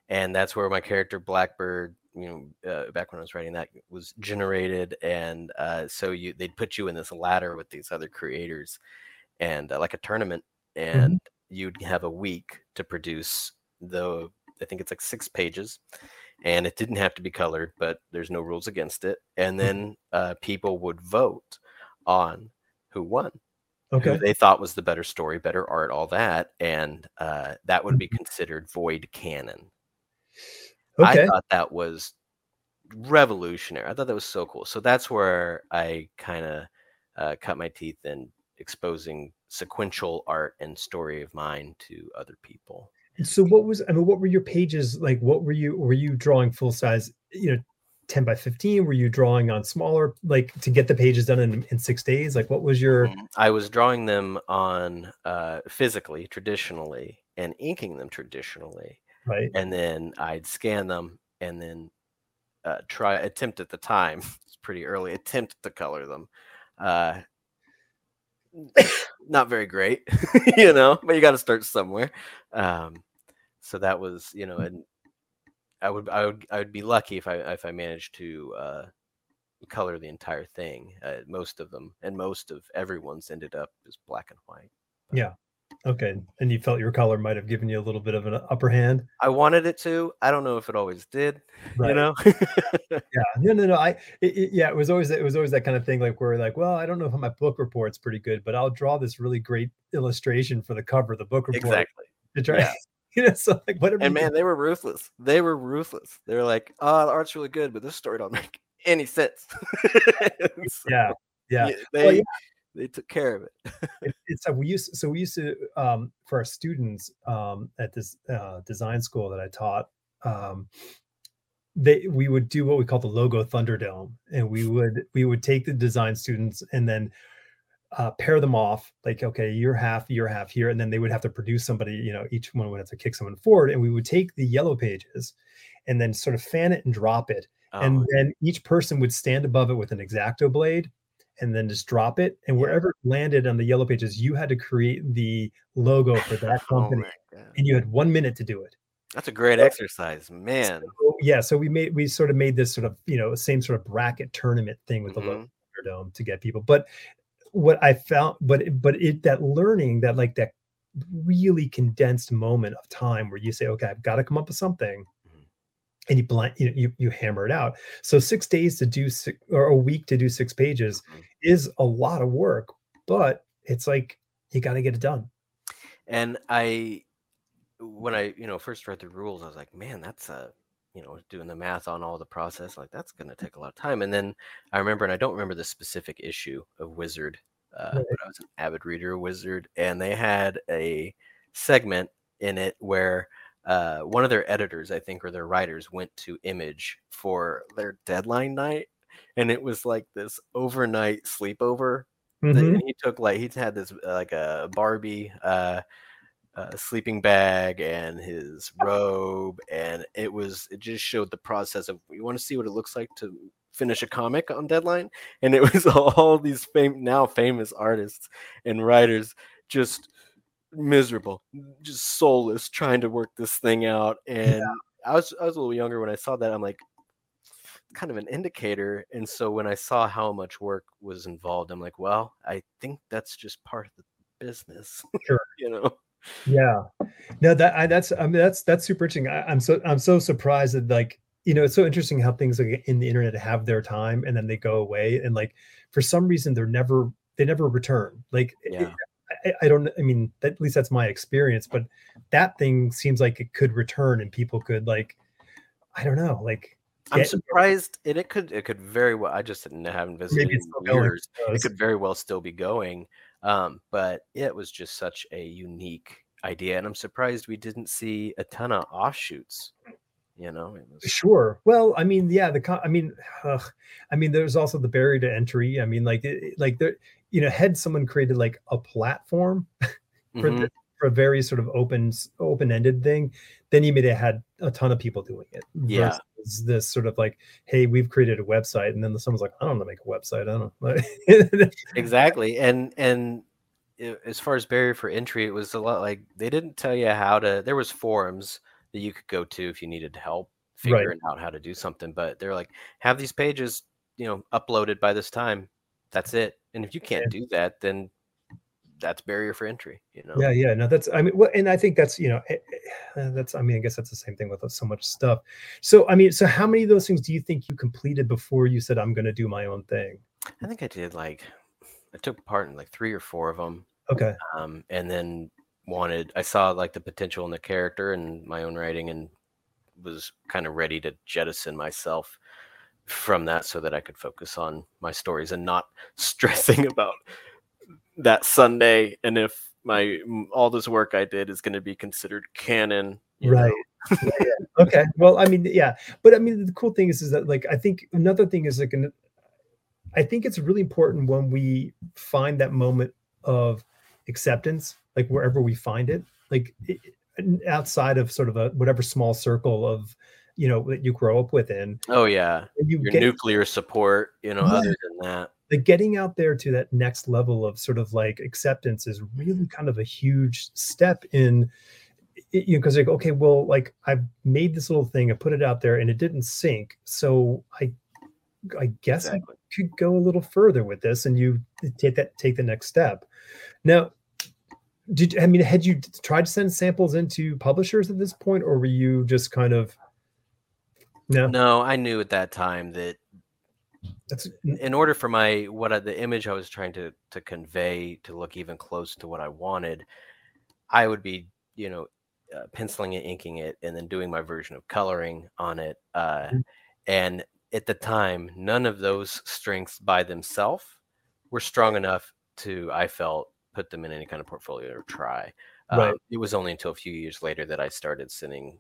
And that's where my character Blackbird, you know, back when I was writing that, was generated. And so they'd put you in this ladder with these other creators, and like a tournament, and you'd have a week to produce I think it's like 6 pages, and it didn't have to be colored, but there's no rules against it. And then people would vote on who won, who they thought was the better story, better art, all that. And that would be considered Void canon. Okay. I thought that was revolutionary. I thought that was so cool. So that's where I kind of cut my teeth in exposing sequential art and story of mine to other people. So what was, I mean, what were your pages like? What were you drawing full size, you know, 10 by 15? Were you drawing on smaller, like to get the pages done in 6 days? Like what was your... I was drawing them on physically, traditionally, and inking them traditionally. Right. And then I'd scan them and then attempt at the time. It's pretty early. Attempt to color them. Not very great, you know, but you got to start somewhere. So that was, you know, and I would be lucky if I managed to color the entire thing. Most of them and most of everyone's ended up as black and white. But. Yeah. Okay. And you felt your color might have given you a little bit of an upper hand. I wanted it to. I don't know if it always did, right. You know? Yeah. No. It was always that kind of thing. Like we're like, well, I don't know if my book report's pretty good, but I'll draw this really great illustration for the cover of the book report. Exactly. To try, yeah. You know, so like whatever. And man, they were ruthless. They were like, oh, the art's really good, but this story don't make any sense. So, yeah. Yeah. They took care of it. we used to for our students at this design school that I taught, we would do what we call the logo Thunderdome, and we would take the design students and then pair them off, like, okay, you're half here, and then they would have to produce somebody, you know, each one would have to kick someone forward, and we would take the yellow pages and then sort of fan it and drop it, and then each person would stand above it with an X-Acto blade and then just drop it, and wherever it landed on the yellow pages, you had to create the logo for that company. Oh, and you had 1 minute to do it. That's a great exercise, man. So, yeah, so we sort of made this sort of, you know, same sort of bracket tournament thing with the logo Thunderdome to get people. But what I found, but that learning, that like that really condensed moment of time where you say, okay, I've got to come up with something. And you hammer it out. So 6 days to do six, or a week to do 6 pages is a lot of work, but it's like, you got to get it done. And when I first read the rules, I was like, man, that's doing the math on all the process. Like that's going to take a lot of time. And then I remember, and I don't remember the specific issue of Wizard, but I was an avid reader of Wizard, and they had a segment in it where, one of their editors, I think, or their writers went to Image for their deadline night. And it was like this overnight sleepover. And he took he'd had this like a Barbie sleeping bag and his robe. And it just showed the process of, you want to see what it looks like to finish a comic on deadline. And it was all these now famous artists and writers just miserable, just soulless, trying to work this thing out. And yeah. I was a little younger when I saw that. I'm like, kind of an indicator. And so when I saw how much work was involved, I'm like, well, I think that's just part of the business. Sure. You know? Yeah. No, that's super interesting. I'm so surprised that, like, you know, it's so interesting how things like in the internet have their time and then they go away. And like, for some reason, they never return. Like, yeah. I mean, at least that's my experience, but that thing seems like it could return and people could, like, I don't know, like. I'm surprised, and it could very well, I just haven't visited in years. It could very well still be going. But it was just such a unique idea. And I'm surprised we didn't see a ton of offshoots, you know? Sure. Well, I mean, yeah, there's also the barrier to entry. I mean, like, you know, had someone created like a platform for a very sort of open-ended thing, then you may have had a ton of people doing it. Yeah. Versus this sort of like, hey, we've created a website, and then someone's like, I don't know, make a website. I don't know. Exactly. And as far as barrier for entry, it was a lot like they didn't tell you how to. There was forums that you could go to if you needed help figuring out how to do something, but they're like, have these pages, you know, uploaded by this time. That's it. And if you can't do that, then that's barrier for entry, you know? Yeah. No, that's, I mean, well, and I think that's, you know, that's, I mean, I guess that's the same thing with so much stuff. So, I mean, so how many of those things do you think you completed before you said, I'm going to do my own thing? I think I did I took part in 3 or 4 of them. Okay. And then I saw like the potential in the character and my own writing and was kind of ready to jettison myself from that so that I could focus on my stories and not stressing about that Sunday. And if all this work I did is going to be considered canon, right? Yeah. Okay. Well, I mean, yeah, but I mean, the cool thing is that, like, I think another thing is, like, I think it's really important when we find that moment of acceptance, like wherever we find it, like outside of sort of a whatever small circle of, you know, that you grow up within. Oh yeah, your nuclear support, you know, yeah. Other than that, the getting out there to that next level of sort of like acceptance is really kind of a huge step in it, you know, because like, okay, well, like I've made this little thing, I put it out there and it didn't sink, so I guess exactly. I could go a little further with this, and you take the next step. Now, had you tried to send samples into publishers at this point, or were you just kind of no? I knew at that time that in order for the image I was trying to convey to look even close to what I wanted, I would be, you know, penciling it, inking it, and then doing my version of coloring on it. And at the time, none of those strengths by themselves were strong enough to, I felt, put them in any kind of portfolio or try. Right. It was only until a few years later that I started sending,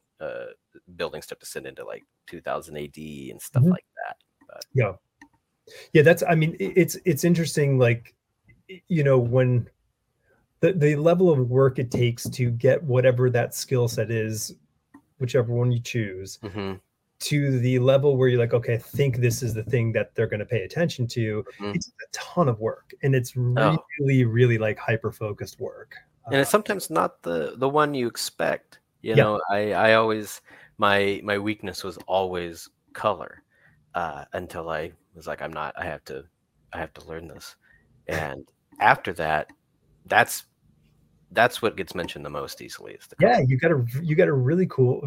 building stuff to send into like 2000 AD and stuff like that. But. Yeah. That's, I mean, it's interesting. Like, you know, when the level of work it takes to get whatever that skill set is, whichever one you choose, to the level where you're like, okay, I think this is the thing that they're going to pay attention to. It's a ton of work, and it's really, really like hyper-focused work. And it's sometimes not the one you expect. You know, I always, my weakness was always color, until I was like, I have to learn this. And after that, that's what gets mentioned the most easily is the color. Yeah, you got a really cool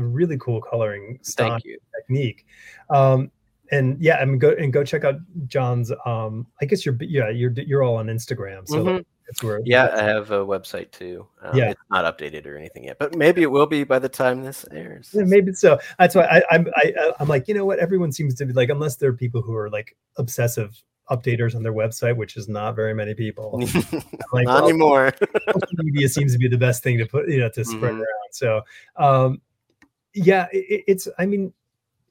coloring style. Thank you. Technique. And yeah, I mean, go check out John's. I guess you're all on Instagram, so that's where. Yeah, I have a website too. It's not updated or anything yet, but maybe it will be by the time this airs. Yeah, maybe so. That's why I'm like, you know what? Everyone seems to be like, unless there are people who are like obsessive updaters on their website, which is not very many people. Like, not anymore. Media seems to be the best thing to put, you know, to spread around. So,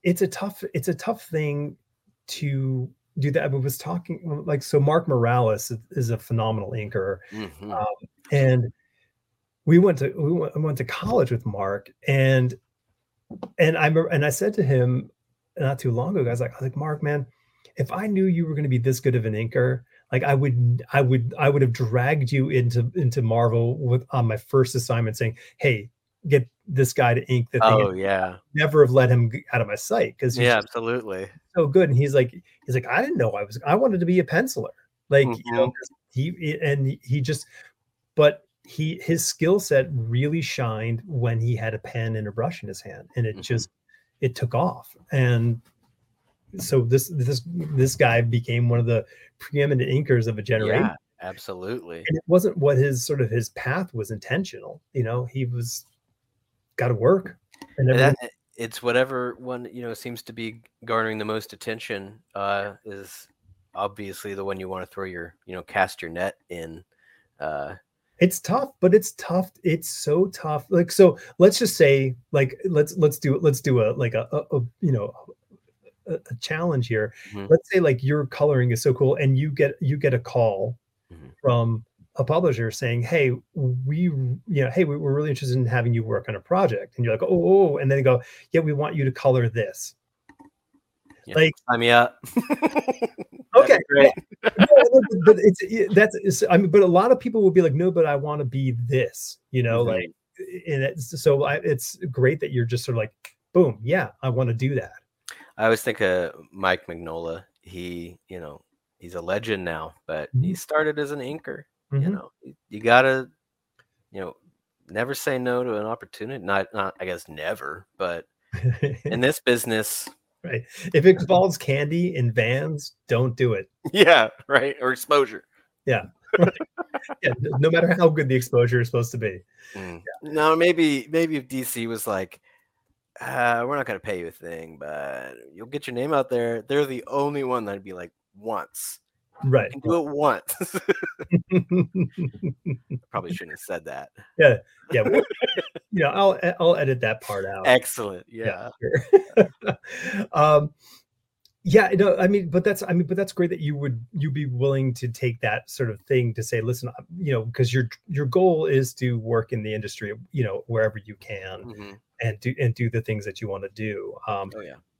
it's a tough thing to do that. I was talking like, so Mark Morales is a phenomenal inker. And I went to college with Mark, and I said to him not too long ago, I was like, Mark, man, if I knew you were going to be this good of an inker, like I would have dragged you into Marvel on my first assignment, saying, "Hey, get this guy to ink the thing." Oh yeah, I'd never have let him out of my sight because absolutely so good. And he's like, I didn't know I wanted to be a penciler, like you know, his skill set really shined when he had a pen and a brush in his hand, and it just took off. And so this guy became one of the preeminent inkers of a generation. Yeah, absolutely. And it wasn't what his path was intentional. You know, he was got to work. It's whatever one, you know, seems to be garnering the most attention is obviously the one you want to throw cast your net in. It's tough, but it's tough. It's so tough. Like, so let's just say, like, let's do a challenge here. Let's say like your coloring is so cool and you get a call from a publisher saying, hey, we're really interested in having you work on a project. And you're like, oh, and then they go, yeah, we want you to color this. Yeah. Like, sign me up. Okay. Great. But a lot of people will be like, no, but I want to be this, you know, like, and it's great that you're just sort of like, boom. Yeah. I want to do that. I always think of Mike Mignola. He, you know, he's a legend now, but he started as an inker. You know, you gotta, you know, never say no to an opportunity. Not, I guess, never. But in this business, right? If it involves candy in vans, don't do it. Yeah, right. Or exposure. Yeah. Right. Yeah. No matter how good the exposure is supposed to be. Yeah. No, maybe if DC was like, we're not going to pay you a thing, but you'll get your name out there. They're the only one that'd be like, once. Right. You can do it once. Probably shouldn't have said that. Yeah. Yeah. Well, you know, I'll edit that part out. Excellent. Yeah. Yeah. Sure. Yeah, no, I mean, but that's great that you'd be willing to take that sort of thing to say, listen, you know, because your goal is to work in the industry, you know, wherever you can, mm-hmm. and do the things that you want to do.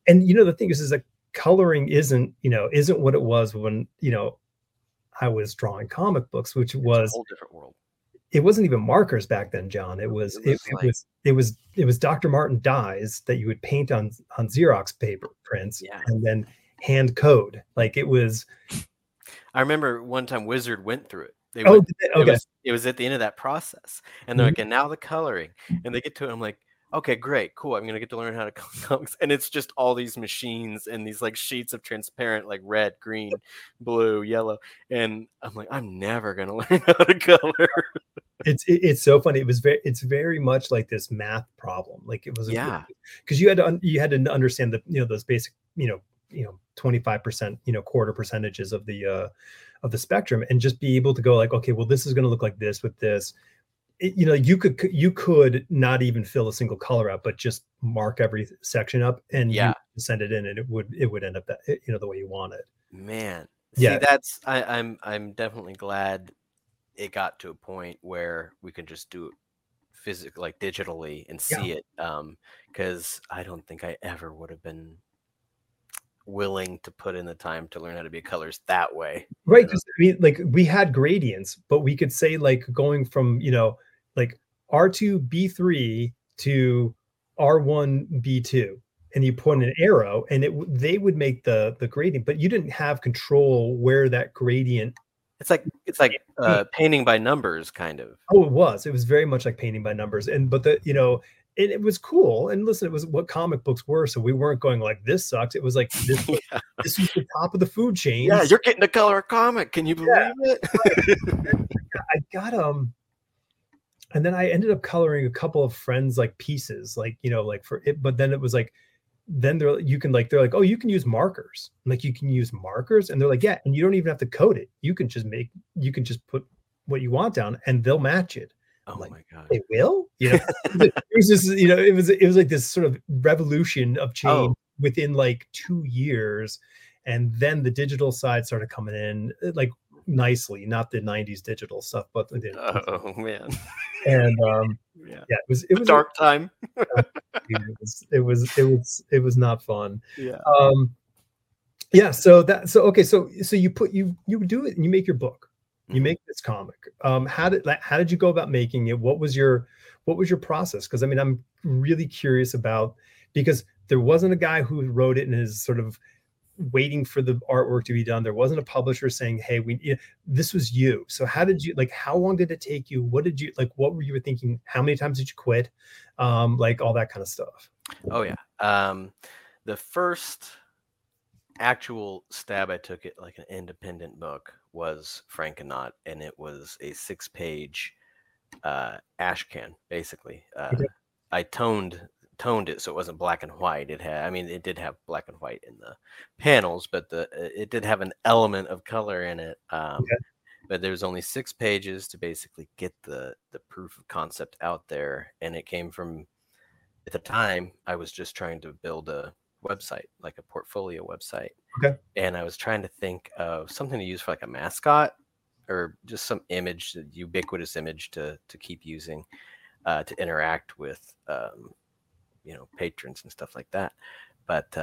And you know, the thing is that coloring isn't what it was when, you know, I was drawing comic books, which was a whole different world. It wasn't even markers back then, John. It was Dr. Martin dyes that you would paint on Xerox paper prints, and then hand code. Like it was. I remember one time Wizard went through it. Okay. It was at the end of that process, and they're like, and now the coloring, and they get to it. I'm like, okay, great, cool. I'm gonna get to learn how to color comics, and it's just all these machines and these like sheets of transparent, like red, green, blue, yellow, and I'm like, I'm never gonna learn how to color. It's so funny. It's very much like this math problem. Like it was, because you had to understand the, you know, those basic, you know, 25%, you know, quarter percentages of the spectrum, and just be able to go like, okay, well, this is going to look like this with this. You know, you could not even fill a single color out, but just mark every section up and send it in, and it would end up that, you know, the way you want it. Man, see, that's I'm definitely glad it got to a point where we can just do it physically, like digitally, and see it. Because I don't think I ever would have been willing to put in the time to learn how to be colors that way. Right. Because I mean, like we had gradients, but we could say like going from, you know, like R2 B3 to R1 B2. And you put in an arrow and they would make the gradient, but you didn't have control where that gradient. It's like painting by numbers, kind of. Oh, it was. It was very much like painting by numbers, it was cool. And listen, it was what comic books were, so we weren't going like, this sucks. It was like this. This was the top of the food chain. Yeah, you're getting a color comic. Can you believe it? I got and then I ended up coloring a couple of friends' like pieces, like, you know, like for it. But then it was like, then they're like, oh, you can use markers. I'm like, you can use markers? And they're like, yeah, and you don't even have to code it. You can just put what you want down and they'll match it. I'm my God. They will? You know, it was like this sort of revolution of change within like 2 years. And then the digital side started coming in like nicely, not the 90s digital stuff, but oh man. And it was a dark time. It was not fun. So you do it and you make your book. You make this comic. How did you go about making it? What was your process? Because I mean, I'm really curious about, because there wasn't a guy who wrote it and is sort of waiting for the artwork to be done. There wasn't a publisher saying, hey, this was you. So how did you, like, how long did it take you? What did you, like, what were you thinking? How many times did you quit? Like all that kind of stuff. Oh yeah. The first actual stab I took at like an independent book was Frankenaut, and it was a 6-page ash can, basically. I toned it so it wasn't black and white. It did have black and white in the panels, but it did have an element of color in it. But there was only 6 pages to basically get the proof of concept out there, and it came from, at the time I was just trying to build a website, like a portfolio website. And I was trying to think of something to use for like a mascot or just some image, the ubiquitous image to keep using to interact with you know, patrons and stuff like that. But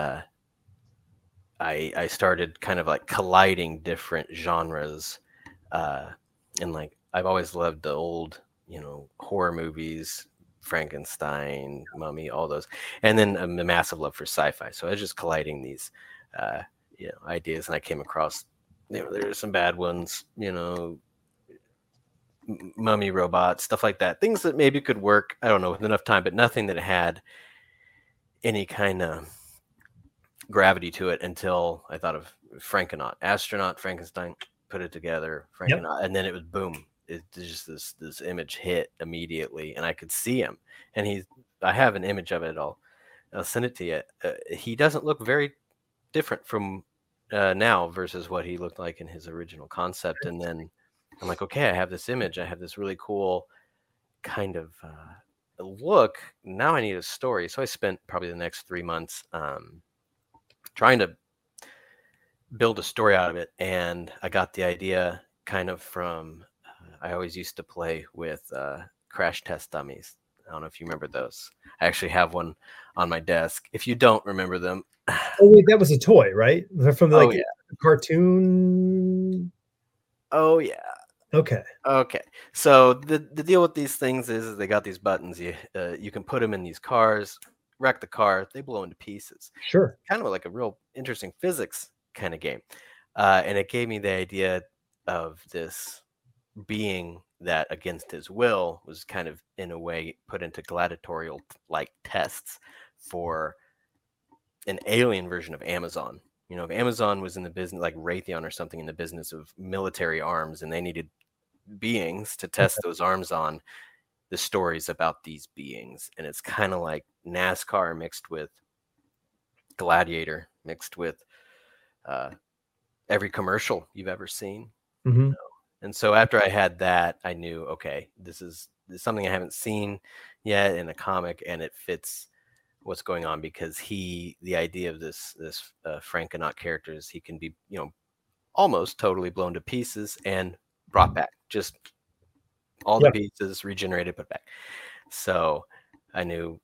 I started kind of like colliding different genres, and like I've always loved the old, you know, horror movies, Frankenstein, Mummy, all those, and then a massive love for sci-fi. So I was just colliding these you know, ideas, and I came across, you know, there were some bad ones, you know, mummy robots, stuff like that, things that maybe could work, I don't know, with enough time, but nothing that had any kind of gravity to it until I thought of Frankenaut. Astronaut, Frankenstein, put it together, Frankenaut, and then it was boom. It's just this image hit immediately, and I could see him, and I have an image of it all I'll send it to you. He doesn't look very different from now versus what he looked like in his original concept. And then I'm like, okay, I have this image. I have this really cool kind of look. Now I need a story. So I spent probably the next 3 months trying to build a story out of it. And I got the idea kind of from, I always used to play with crash test dummies. I don't know if you remember those. I actually have one on my desk. If you don't remember them. Oh, wait, that was a toy, right? From like a cartoon. Oh, yeah. Okay. So the deal with these things is they got these buttons. You can put them in these cars, wreck the car. They blow into pieces. Sure. Kind of like a real interesting physics kind of game. And it gave me the idea of this being that against his will was kind of in a way put into gladiatorial like tests for an alien version of Amazon. You know, if Amazon was in the business, like Raytheon or something, in the business of military arms, and they needed beings to test those arms on, the stories about these beings. And it's kind of like NASCAR mixed with Gladiator, mixed with every commercial you've ever seen. Mm-hmm. And so after I had that, I knew, okay, this is something I haven't seen yet in a comic, and it fits what's going on, because the idea of this Frankenaut character is he can be, you know, almost totally blown to pieces and brought back, just all the pieces regenerated, put back. So I knew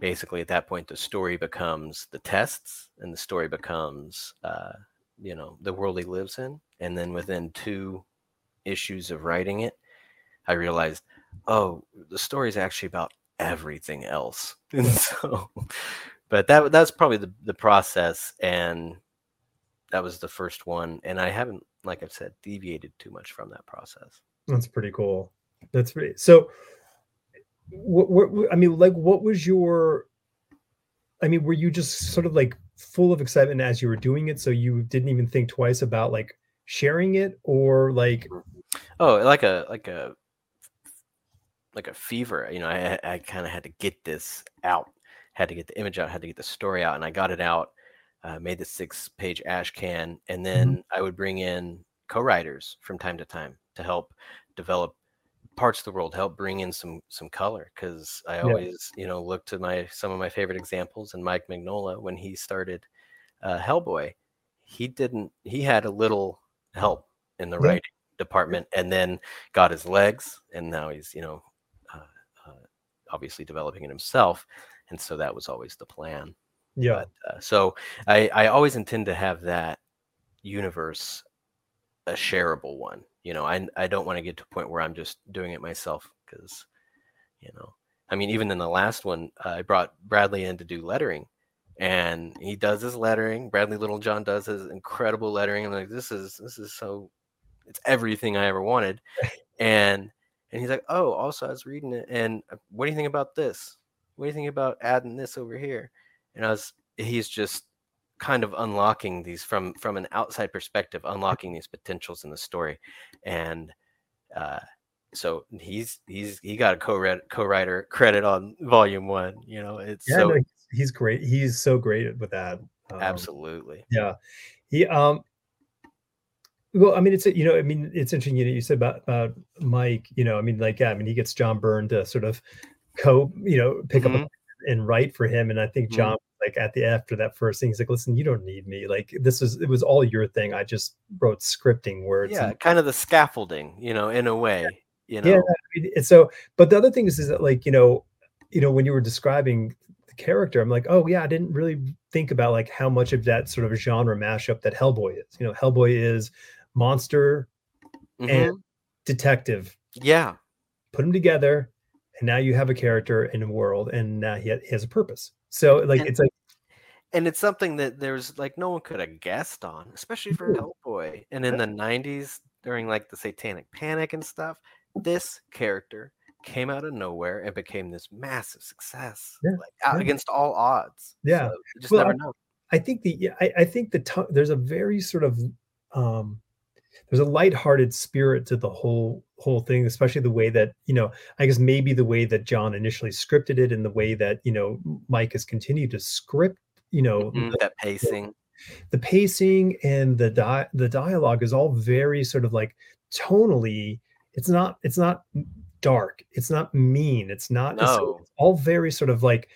basically at that point the story becomes the tests, and the story becomes you know, the world he lives in. And then within 2 issues of writing it, I realized, oh, the story is actually about everything else. And so, but that's probably the process, and that was the first one, and I haven't, like I've said, deviated too much from that process. That's pretty cool. That's pretty. So what I mean, like, what was your, I mean, were you just sort of like full of excitement as you were doing it, so you didn't even think twice about like sharing it, or like, oh, like a fever, you know? I kind of had to get this out, had to get the image out, had to get the story out, and I got it out. Made the 6-page ash can, and then I would bring in co-writers from time to time to help develop parts of the world, help bring in some color, because I always, you know, look to some of my favorite examples. And Mike Mignola, when he started Hellboy, he had a little help in the writing department, and then got his legs, and now he's, you know, obviously developing it himself. And so that was always the plan. Yeah. But, so I always intend to have that universe a shareable one. You know, I don't want to get to a point where I'm just doing it myself, because, you know, I mean, even in the last one, I brought Bradley in to do lettering, and he does his lettering. Bradley Littlejohn does his incredible lettering. I'm like, this is so, it's everything I ever wanted. And he's like, oh, also I was reading it, and what do you think about this? What do you think about adding this over here? And he's just kind of unlocking these from an outside perspective, unlocking these potentials in the story. And so he got a co-writer credit on volume 1. You know, it's he's great. He's so great with that. Absolutely. Yeah. He, well, I mean, it's, you know, I mean, it's interesting, you know, you said about Mike, you know, I mean, like, yeah, I mean, he gets John Byrne to sort of pick up and write for him. And I think John, like after that first thing, he's like, listen, you don't need me. Like, it was all your thing. I just wrote scripting words. Yeah. Kind of the scaffolding, you know, in a way, you know? Yeah. I mean, so, but the other thing is that, like, you know, when you were describing character, I'm like, oh yeah, I didn't really think about like how much of that sort of genre mashup that Hellboy is. You know, Hellboy is monster and detective. Yeah, put them together, and now you have a character in a world, and now he has a purpose. So like, and it's like, and it's something that there's like no one could have guessed on, especially for Hellboy. And in the 90s, during like the Satanic Panic and stuff, this character came out of nowhere and became this massive success, against all odds. Yeah, so you just never know. I think there's a very sort of there's a lighthearted spirit to the whole thing, especially the way that, you know, I guess maybe the way that John initially scripted it and the way that, you know, Mike has continued to script, you know, that pacing. The pacing and the dialogue is all very sort of like tonally. It's not dark. It's not mean. It's not. No. It's all very sort of like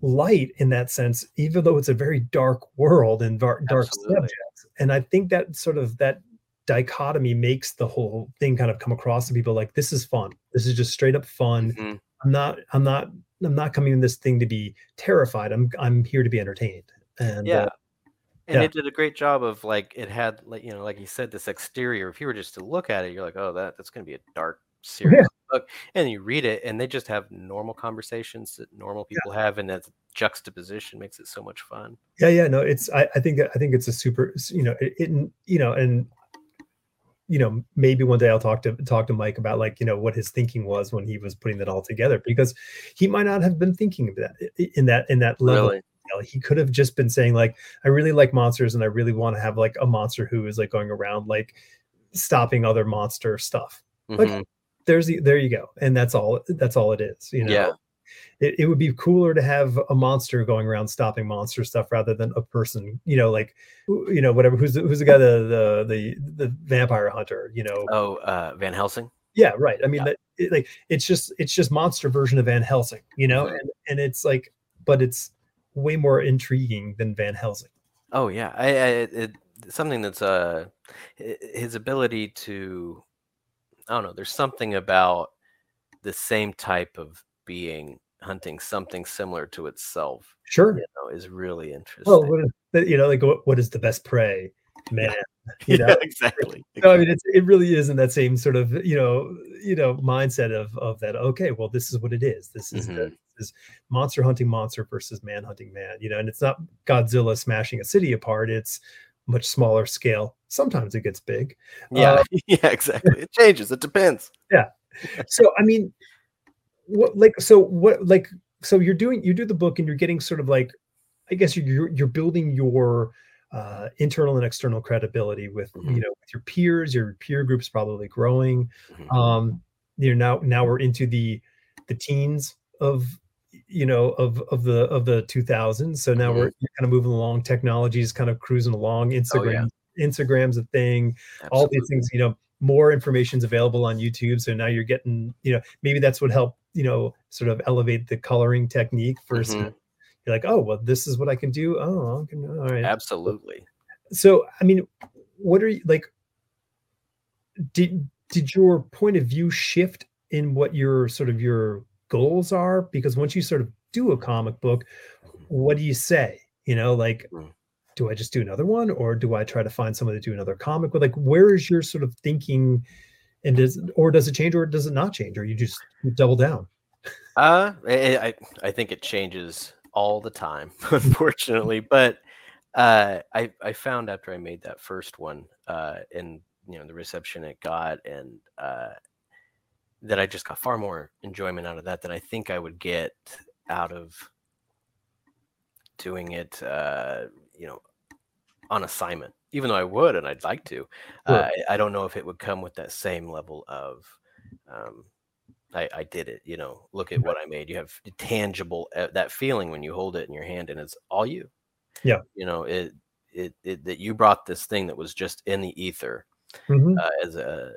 light in that sense, even though it's a very dark world and dark subjects. And I think that sort of that dichotomy makes the whole thing kind of come across to people like, this is fun. This is just straight up fun. Mm-hmm. I'm not coming in this thing to be terrified. I'm here to be entertained. And yeah. And it did a great job of like, it had like, you know, like you said, this exterior, if you were just to look at it, you're like, oh, that's going to be a dark serious book. And you read it and they just have normal conversations that normal people have. And that juxtaposition makes it so much fun. Yeah. No, it's, I think it's a super, you know, maybe one day I'll talk to Mike about like, you know, what his thinking was when he was putting that all together, because he might not have been thinking of that in that level. Really? He could have just been saying like, I really like monsters and I really want to have like a monster who is like going around like stopping other monster stuff. Mm-hmm. Like there you go. And that's all it is. You know, it would be cooler to have a monster going around stopping monster stuff rather than a person, you know, like, you know, whatever, who's the guy, the vampire hunter, you know? Oh, Van Helsing. Yeah. Right. I mean, it's just monster version of Van Helsing, you know? Right. And it's like, but it's way more intriguing than Van Helsing. Oh yeah, something that's his ability to, I don't know. There's something about the same type of being hunting something similar to itself. Sure, you know, is really interesting. Oh, what is the best prey, man? You know? Yeah, exactly. So I mean, it really is in that same sort of you know mindset of that. Okay, well, this is what it is. This is is monster hunting monster versus man hunting man, you know, and it's not Godzilla smashing a city apart. It's much smaller scale. Sometimes it gets big. Yeah, exactly. It changes. It depends. Yeah. So, I mean, so you do the book and you're getting sort of like, I guess you're building your internal and external credibility with, you know, with your peers, your peer group's probably growing. You know, now we're into the teens of the 2000s. So now we're kind of moving along. Technology is kind of cruising along. Instagram, Instagram's a thing. Absolutely. All these things, you know, more information's available on YouTube. So now you're getting, you know, maybe that's what helped, you know, sort of elevate the coloring technique first. You're like, oh, well, this is what I can do. Oh, okay. All right. Absolutely. So, I mean, what are you like, did your point of view shift in what your sort of your goals are? Because once you sort of do a comic book, what do you say? You know, like, do I just do another one, or do I try to find someone to do another comic? But like, where is your sort of thinking, and does it change, or does it not change, or you just double down? I think it changes all the time, unfortunately. But I found after I made that first one, and you know the reception it got, and that I just got far more enjoyment out of that than I think I would get out of doing it, you know, on assignment, even though I would, and I'd like to. Sure. I don't know if it would come with that same level of, I did it, you know, look at what I made. You have tangible, that feeling when you hold it in your hand and it's all you. Yeah. You know, it that you brought this thing that was just in the ether as a,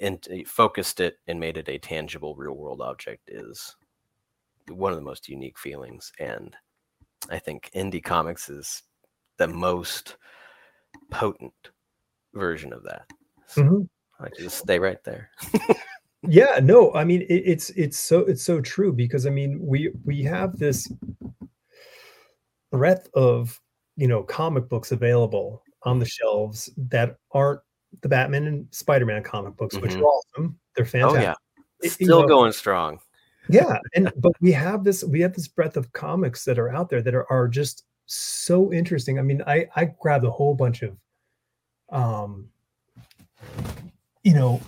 and focused it and made it a tangible real world object is one of the most unique feelings. And I think indie comics is the most potent version of that. So I just stay right there. Yeah, no, I mean, it's so true, because I mean, we have this breadth of, you know, comic books available on the shelves that aren't the Batman and Spider-Man comic books, which are awesome. They're fantastic. Oh, yeah. It's still going strong. Yeah. And but we have this breadth of comics that are out there that are just so interesting. I mean, I grabbed a whole bunch of you know,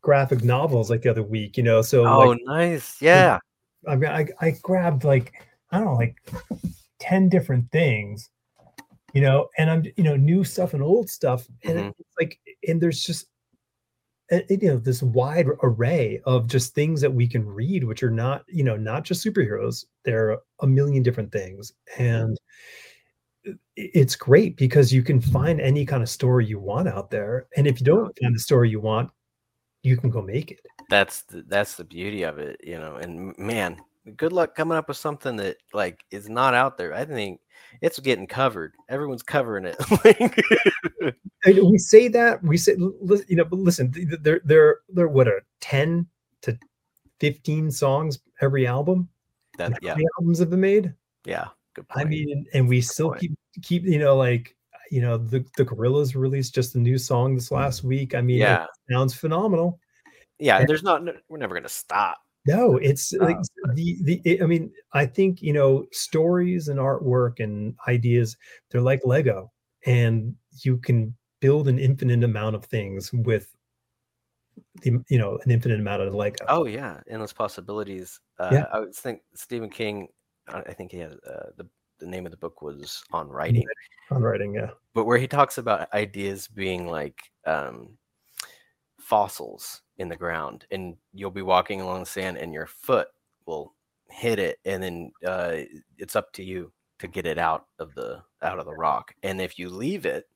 graphic novels like the other week, you know. So nice. Yeah. I mean, I grabbed like, I don't know, like 10 different things. you know, and I'm, you know, new stuff and old stuff. And it's like, and there's just, you know, this wide array of just things that we can read, which are not, you know, not just superheroes. They're a million different things. And it's great because you can find any kind of story you want out there. And if you don't find the story you want, you can go make it. That's the beauty of it, you know, and man, good luck coming up with something that like is not out there. I think it's getting covered. Everyone's covering it. And we say, you know, but listen, they're what are 10 to 15 songs every album. How many albums have been made? Yeah. Good point. I mean, and we still keep, you know, like, you know, the Gorillaz released just a new song this last week. I mean, it sounds phenomenal. Yeah. And we're never going to stop. No, it's like I mean, I think, you know, stories and artwork and ideas, they're like Lego, and you can build an infinite amount of things with the, you know, an infinite amount of Lego. Oh yeah, endless possibilities. I would think Stephen King, I think he had the name of the book was On Writing. On Writing, yeah. But where he talks about ideas being like fossils in the ground, and you'll be walking along the sand and your foot will hit it, and then it's up to you to get it out of the rock. And if you leave it,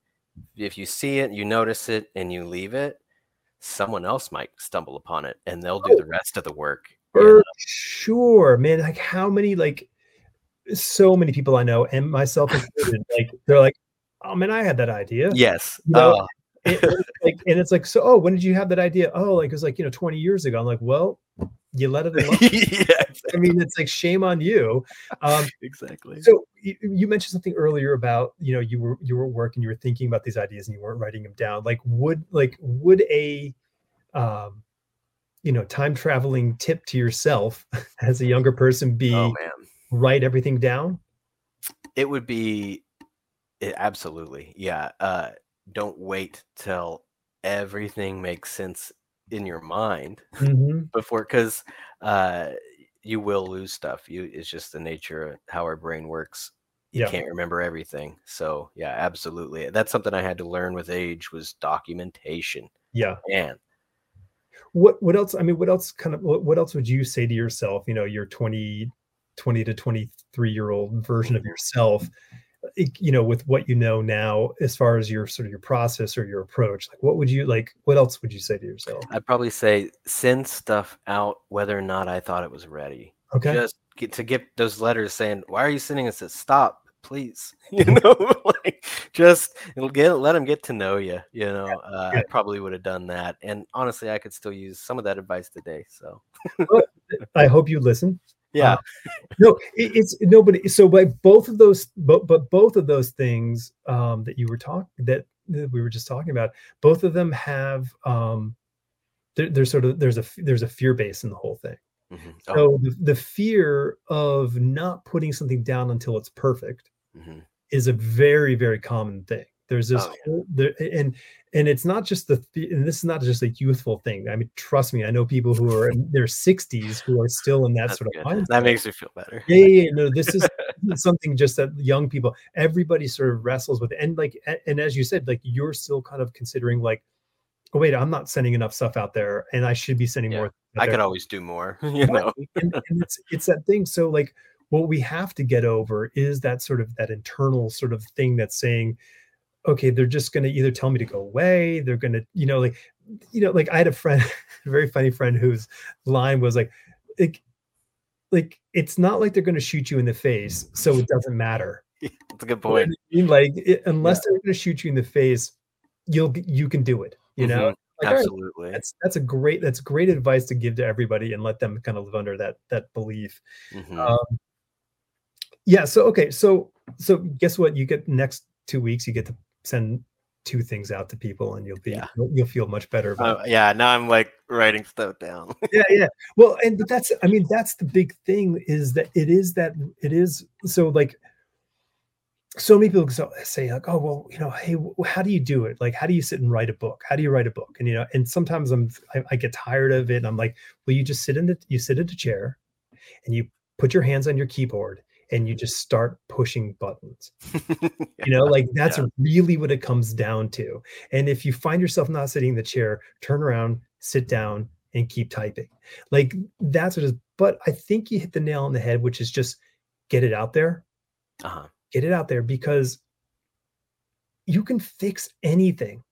if you see it, you notice it, and you leave it, someone else might stumble upon it and they'll do the rest of the work. For sure, man. Like how many, like so many people I know, and myself included, like they're like, oh man, I had that idea. Yes. You know? And it's like, so, oh, when did you have that idea? Oh, like, it was like, you know, 20 years ago. I'm like, well, you let it alone. I mean, it's like, shame on you. Exactly. So you mentioned something earlier about, you know, you were working, you were thinking about these ideas and you weren't writing them down. Like would a, you know, time traveling tip to yourself as a younger person be write everything down? It would be absolutely. Yeah. Don't wait till everything makes sense in your mind before, because you will lose stuff. It's just the nature of how our brain works. You can't remember everything. So yeah, absolutely. That's something I had to learn with age was documentation. Yeah. And what else? I mean, what else would you say to yourself? You know, your 20 to 23 year old version of yourself, you know, with what you know now, as far as your sort of your process or your approach, like what else would you say to yourself? I'd probably say send stuff out, whether or not I thought it was ready. Okay. Just get those letters saying, why are you sending us this? Stop, please. You know, like just let them get to know you, you know, I probably would have done that. And honestly, I could still use some of that advice today. So I hope you listen. Yeah, So, by both of those, but both of those things that you were that we were just talking about, both of them have there's a fear base in the whole thing. Mm-hmm. Oh. So the fear of not putting something down until it's perfect is a very, very common thing. There's this and it's not just and this is not just a youthful thing. I mean, trust me, I know people who are in their 60s who are still in that sort of mindset. That makes me feel better. Yeah. No, this is something just that young people, everybody sort of wrestles with, and like, and as you said, like you're still kind of considering like, oh wait, I'm not sending enough stuff out there, and I should be sending more. I could always do more, you know. and it's that thing. So like, what we have to get over is that sort of that internal sort of thing that's saying, okay, they're just going to either tell me to go away. They're going to, like I had a friend, a very funny friend whose line was like it's not like they're going to shoot you in the face, so it doesn't matter. That's a good point. You know what I mean? Like unless they're going to shoot you in the face, you can do it. You know, like, absolutely. All right, that's great advice to give to everybody and let them kind of live under that belief. So okay, so guess what? You get next 2 weeks. You get to send 2 things out to people, and you'll feel much better about it. Yeah, now I'm like writing stuff down. yeah. Well, and that's the big thing is that it is. So like, so many people say like, oh well, you know, hey, how do you do it? Like, how do you sit and write a book? How do you write a book? And you know, and sometimes I get tired of it, and I'm like, well, you just sit in a chair, and you put your hands on your keyboard, and you just start pushing buttons. Yeah. You know, like that's really what it comes down to. And if you find yourself not sitting in the chair, turn around, sit down, and keep typing. Like that's what it is. But I think you hit the nail on the head, which is just get it out there. Uh-huh. Get it out there, because you can fix anything.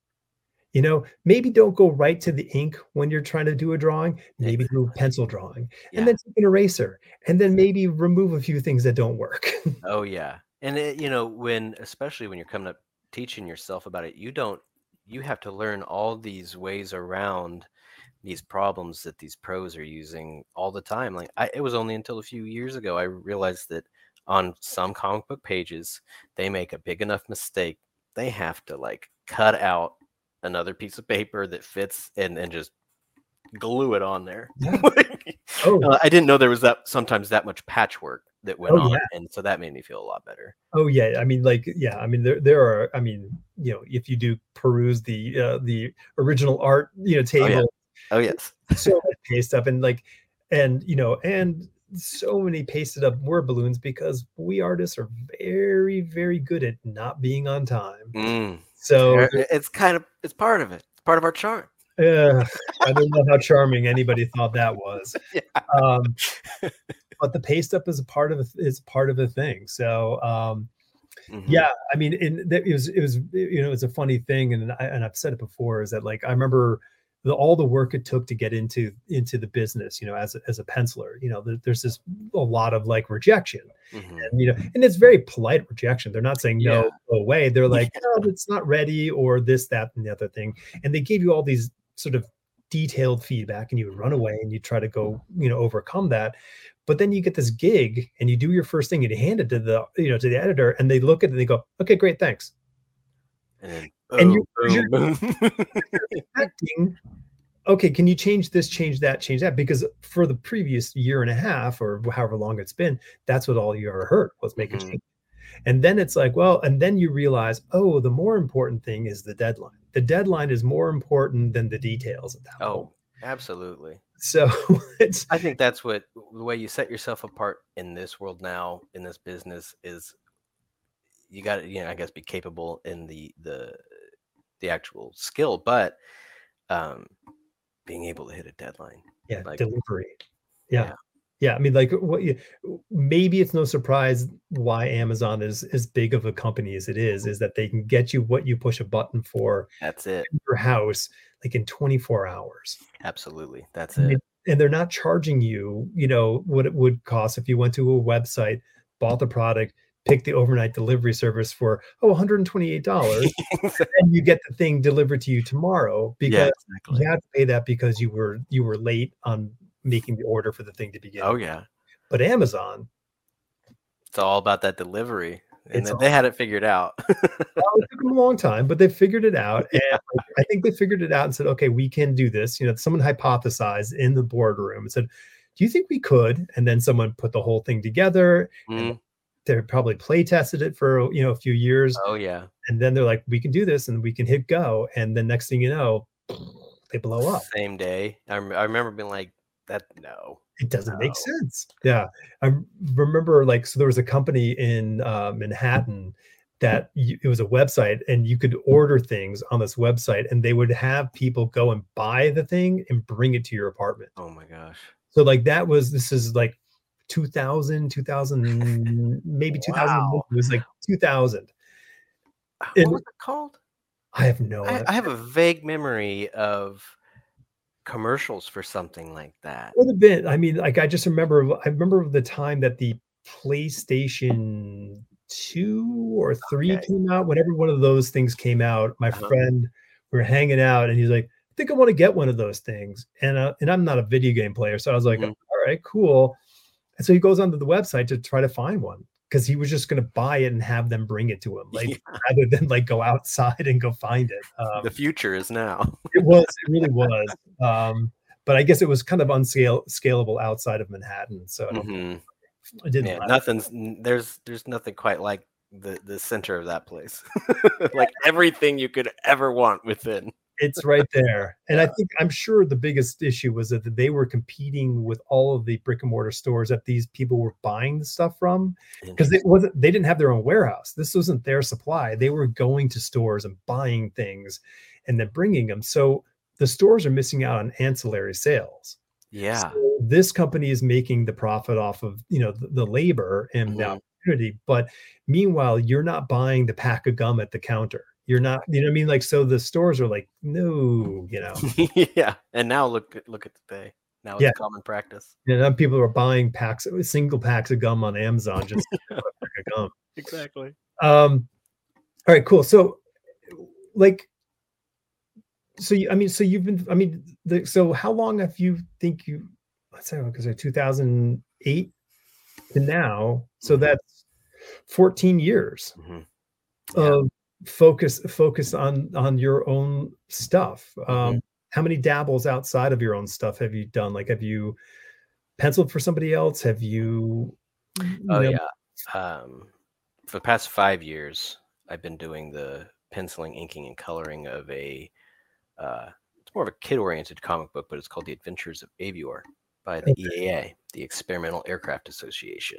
You know, maybe don't go right to the ink when you're trying to do a drawing. Maybe do a pencil drawing, and then take an eraser, and then maybe remove a few things that don't work. Oh yeah, and it, you know, when especially when you're coming up teaching yourself about it, you have to learn all these ways around these problems that these pros are using all the time. Like it was only until a few years ago I realized that on some comic book pages they make a big enough mistake they have to like cut out another piece of paper that fits and just glue it on there. Yeah. I didn't know there was sometimes that much patchwork that went on. And so that made me feel a lot better. Oh yeah. I mean, if you do peruse the original art, table. Oh, yeah. Oh yes. So much paste up and so many pasted up word balloons, because we artists are very, very good at not being on time. Mm. So it's part of it. It's part of our charm. I don't know how charming anybody thought that was. Yeah. But the paste up is part of the thing. So it's a funny thing, and I've said it before, is that like I remember all the work it took to get into the business, as a penciler. There's just a lot of like rejection, and it's very polite rejection. They're not saying no, go away. They're like, oh, it's not ready, or this, that, and the other thing. And they gave you all these sort of detailed feedback, and you would run away and you try to go, overcome that. But then you get this gig and you do your first thing and you hand it to the, to the editor, and they look at it and they go, okay, great, thanks. And you're expecting, okay, can you change this, change that? Because for the previous year and a half, or however long it's been, that's what all you ever heard was make a change. And then it's like, well, and then you realize, oh, the more important thing is the deadline. The deadline is more important than the details at that point. Absolutely. So I think that's the way you set yourself apart in this world now, in this business, is you got to, I guess, be capable in the actual skill, but being able to hit a deadline. Yeah, like, delivery. Yeah. I mean, like, maybe it's no surprise why Amazon is as big of a company as it is that they can get you what you push a button for. That's it. In your house, like in 24 hours. Absolutely. That's it. And they're not charging you, what it would cost if you went to a website, bought the product, pick the overnight delivery service for $128, and you get the thing delivered to you tomorrow, because you had to pay that because you were late on making the order for the thing to begin. Oh yeah, but Amazon, it's all about that delivery, and they had it figured out. It took them a long time, but they figured it out, and I think they figured it out and said, "Okay, we can do this." Someone hypothesized in the boardroom and said, "Do you think we could?" And then someone put the whole thing together. And they probably play tested it for a few years. Oh yeah, and then they're like, we can do this, and we can hit go, and the next thing you know, they blow up same day. I remember being like, that it doesn't make sense. Yeah, I remember so there was a company in Manhattan that it was a website, and you could order things on this website, and they would have people go and buy the thing and bring it to your apartment. Oh my gosh! So like that was this is like. 2000 maybe 2001. It was like 2000. What was it called? I have no idea. I have a vague memory of commercials for something like that. A bit. I mean, like I remember the time that the PlayStation 2 or 3 came out. Whenever one of those things came out, my friend, we were hanging out, and he's like, I think I want to get one of those things. And I'm not a video game player, so I was like, all right, cool. And so he goes onto the website to try to find one, because he was just going to buy it and have them bring it to him, rather than go outside and go find it. The future is now. It really was. But I guess it was kind of unscalable outside of Manhattan. So I don't think it didn't. Yeah, there's nothing quite like the center of that place. Everything you could ever want within. It's right there. And I think, I'm sure the biggest issue was that they were competing with all of the brick and mortar stores that these people were buying the stuff from, because it wasn't, they didn't have their own warehouse. This wasn't their supply. They were going to stores and buying things and then bringing them. So the stores are missing out on ancillary sales. Yeah. So this company is making the profit off of, you know, the labor and the opportunity, but meanwhile, you're not buying the pack of gum at the counter. You're not, you know what I mean? Like, so the stores are like, no, you know. Yeah. And now look at today. Now it's common practice. Yeah. Now people are buying packs, single packs of gum on Amazon, just a pack of gum. Exactly. All right, cool. So like, so how long have you think you, let's say, because 2008 to now, so that's 14 years of focus on your own stuff. How many dabbles outside of your own stuff have you done? Like, have you penciled for somebody else? Have you? For the past 5 years, I've been doing the penciling, inking, and coloring of a, it's more of a kid-oriented comic book, but it's called The Adventures of Aviore by the EAA, the Experimental Aircraft Association.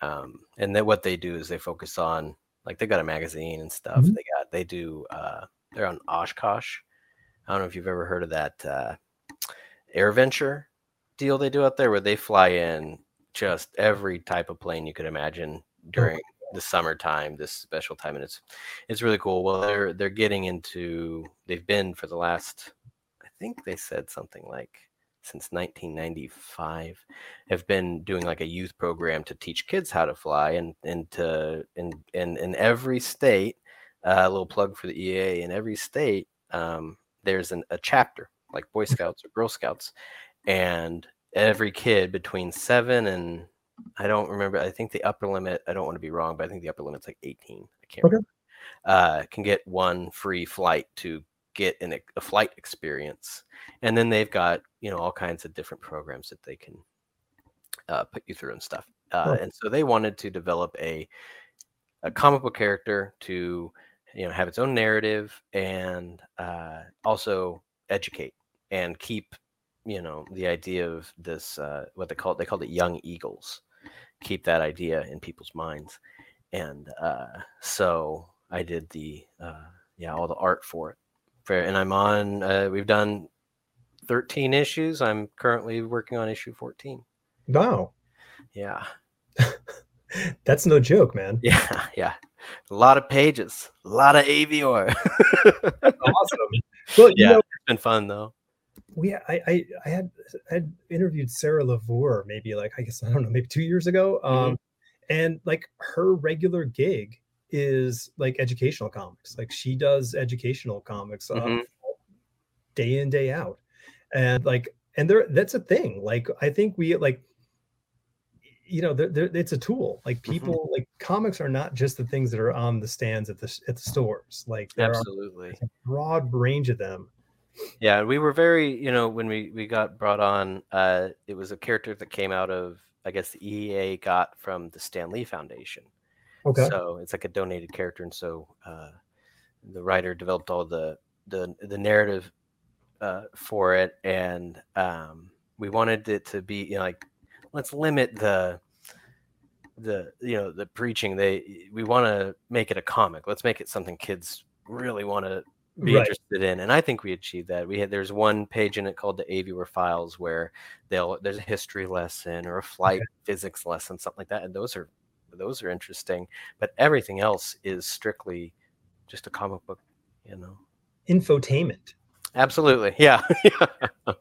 And then what they do is they focus on, like, they got a magazine and stuff. They're on Oshkosh. I don't know if you've ever heard of that air venture deal they do out there, where they fly in just every type of plane you could imagine during the summertime, this special time, and it's really cool. Well, they're getting into, they've been for the last, I think they said something like since 1995, have been doing like a youth program to teach kids how to fly, and in every state, a little plug for the EA, in every state there's a chapter, like Boy Scouts or Girl Scouts, and every kid between 7 and, I don't remember, I think the upper limit, I don't want to be wrong, but I think the upper limit's like 18. I can't remember. Can get one free flight to get a flight experience. And then they've got, you know, all kinds of different programs that they can put you through and stuff. And so they wanted to develop a comic book character to, you know, have its own narrative and also educate and keep, you know, the idea of this, what they called it Young Eagles, keep that idea in people's minds. And so I did the, all the art for it. And I'm on, we've done 13 issues. I'm currently working on issue 14. Wow. Yeah. That's no joke, man. Yeah. Yeah. A lot of pages, a lot of Aviore. Awesome. Well, you know, it's been fun though. I had interviewed Sarah Lavour maybe maybe 2 years ago. And like her regular gig is like educational comics. Like she does educational comics day in, day out. And like, and there, that's a thing. Like, I think we like, you know, it's a tool. Like people like comics are not just the things that are on the stands at the stores. Like there absolutely are a broad range of them. Yeah, we were very, you know, when we got brought on, it was a character that came out of, I guess, the EEA got from the Stan Lee Foundation. Okay. So it's like a donated character. And so the writer developed all the narrative for it. And we wanted it to be, you know, like, let's limit the preaching. We want to make it a comic. Let's make it something kids really want to be interested in, and I think we achieved that. There's one page in it called the Aviore Files where there's a history lesson or a flight physics lesson, something like that, and those are interesting. But everything else is strictly just a comic book, you know, infotainment. Absolutely, yeah. But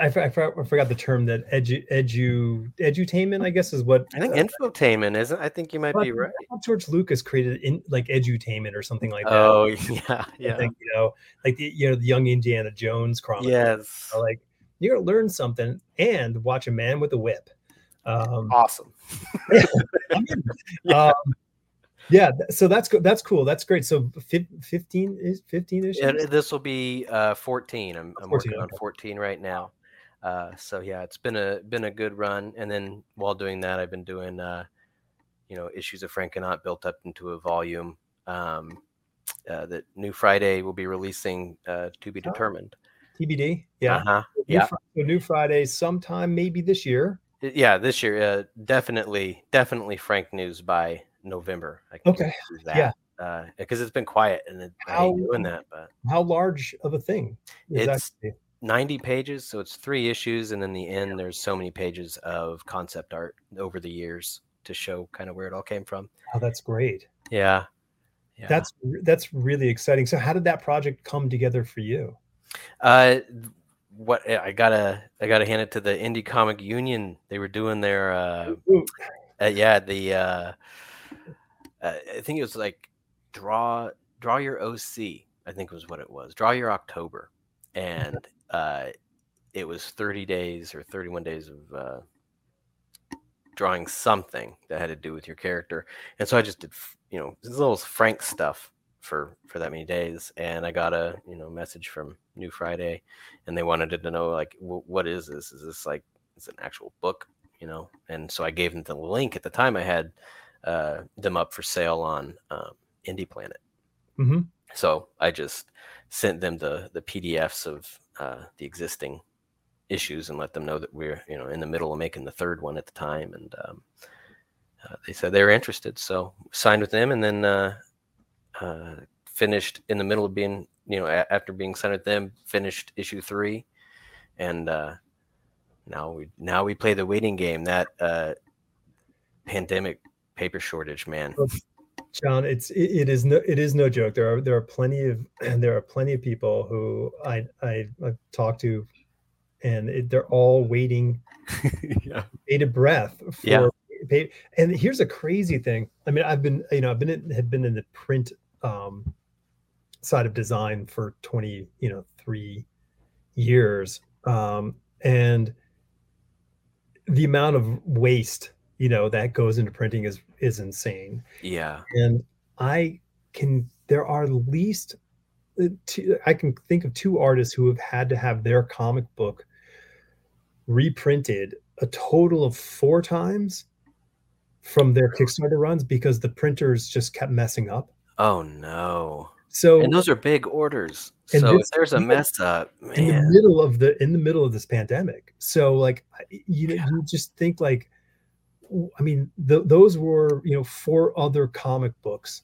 I forgot the term that edutainment, I guess, is what I think infotainment isn't. I think you might be right. George Lucas created edutainment or something like that. Oh yeah. I think, you know, like the young Indiana Jones chronicle. Yes, like you're gonna learn something and watch a man with a whip. Awesome. Yeah, so that's cool. That's great. So 15 issues. And this will be 14. I'm working on 14 right now. So yeah, it's been a good run. And then while doing that, I've been doing issues of Frankenaut built up into a volume. that New Friday will be releasing, to be determined. TBD. Yeah. Uh-huh. Yeah. New Friday sometime maybe this year. Yeah, this year. Definitely Frank News by November. I can do that. Yeah. Because it's been quiet and I ain't doing that. But how large of a thing is that? 90 pages, so it's 3 issues, and in the end there's so many pages of concept art over the years to show kind of where it all came from. Oh, that's great. Yeah. That's really exciting. So how did that project come together for you? What I gotta hand it to the Indie Comic Union. They were doing their I think it was like draw your OC, I think was what it was. Draw your October. And it was 30 days or 31 days of drawing something that had to do with your character. And so I just did, this little Frank stuff for that many days. And I got a, message from New Friday, and they wanted to know, like, what is this? Is this like, it's an actual book, And so I gave them the link. At the time I had them up for sale on Indie Planet. Mm-hmm. So I just sent them the PDFs of the existing issues and let them know that we're, in the middle of making the third one at the time. And they said they were interested. So signed with them, and then finished in the middle of being, after being signed with them, finished issue 3. And now we play the waiting game. That pandemic paper shortage, man. Oops. John, it is no joke. There are plenty of people who I've talked to, and they're all waiting, bated breath. And here's a crazy thing. I mean, I've been in the print side of design for 23 years, and the amount of waste that goes into printing is insane. Yeah. And I can think of 2 artists who have had to have their comic book reprinted a total of 4 times from their Kickstarter runs because the printers just kept messing up. Oh no. So, and those are big orders. So if there's a mess up, man. In the middle of this pandemic. So like, you just think like, I mean, those were 4 other comic books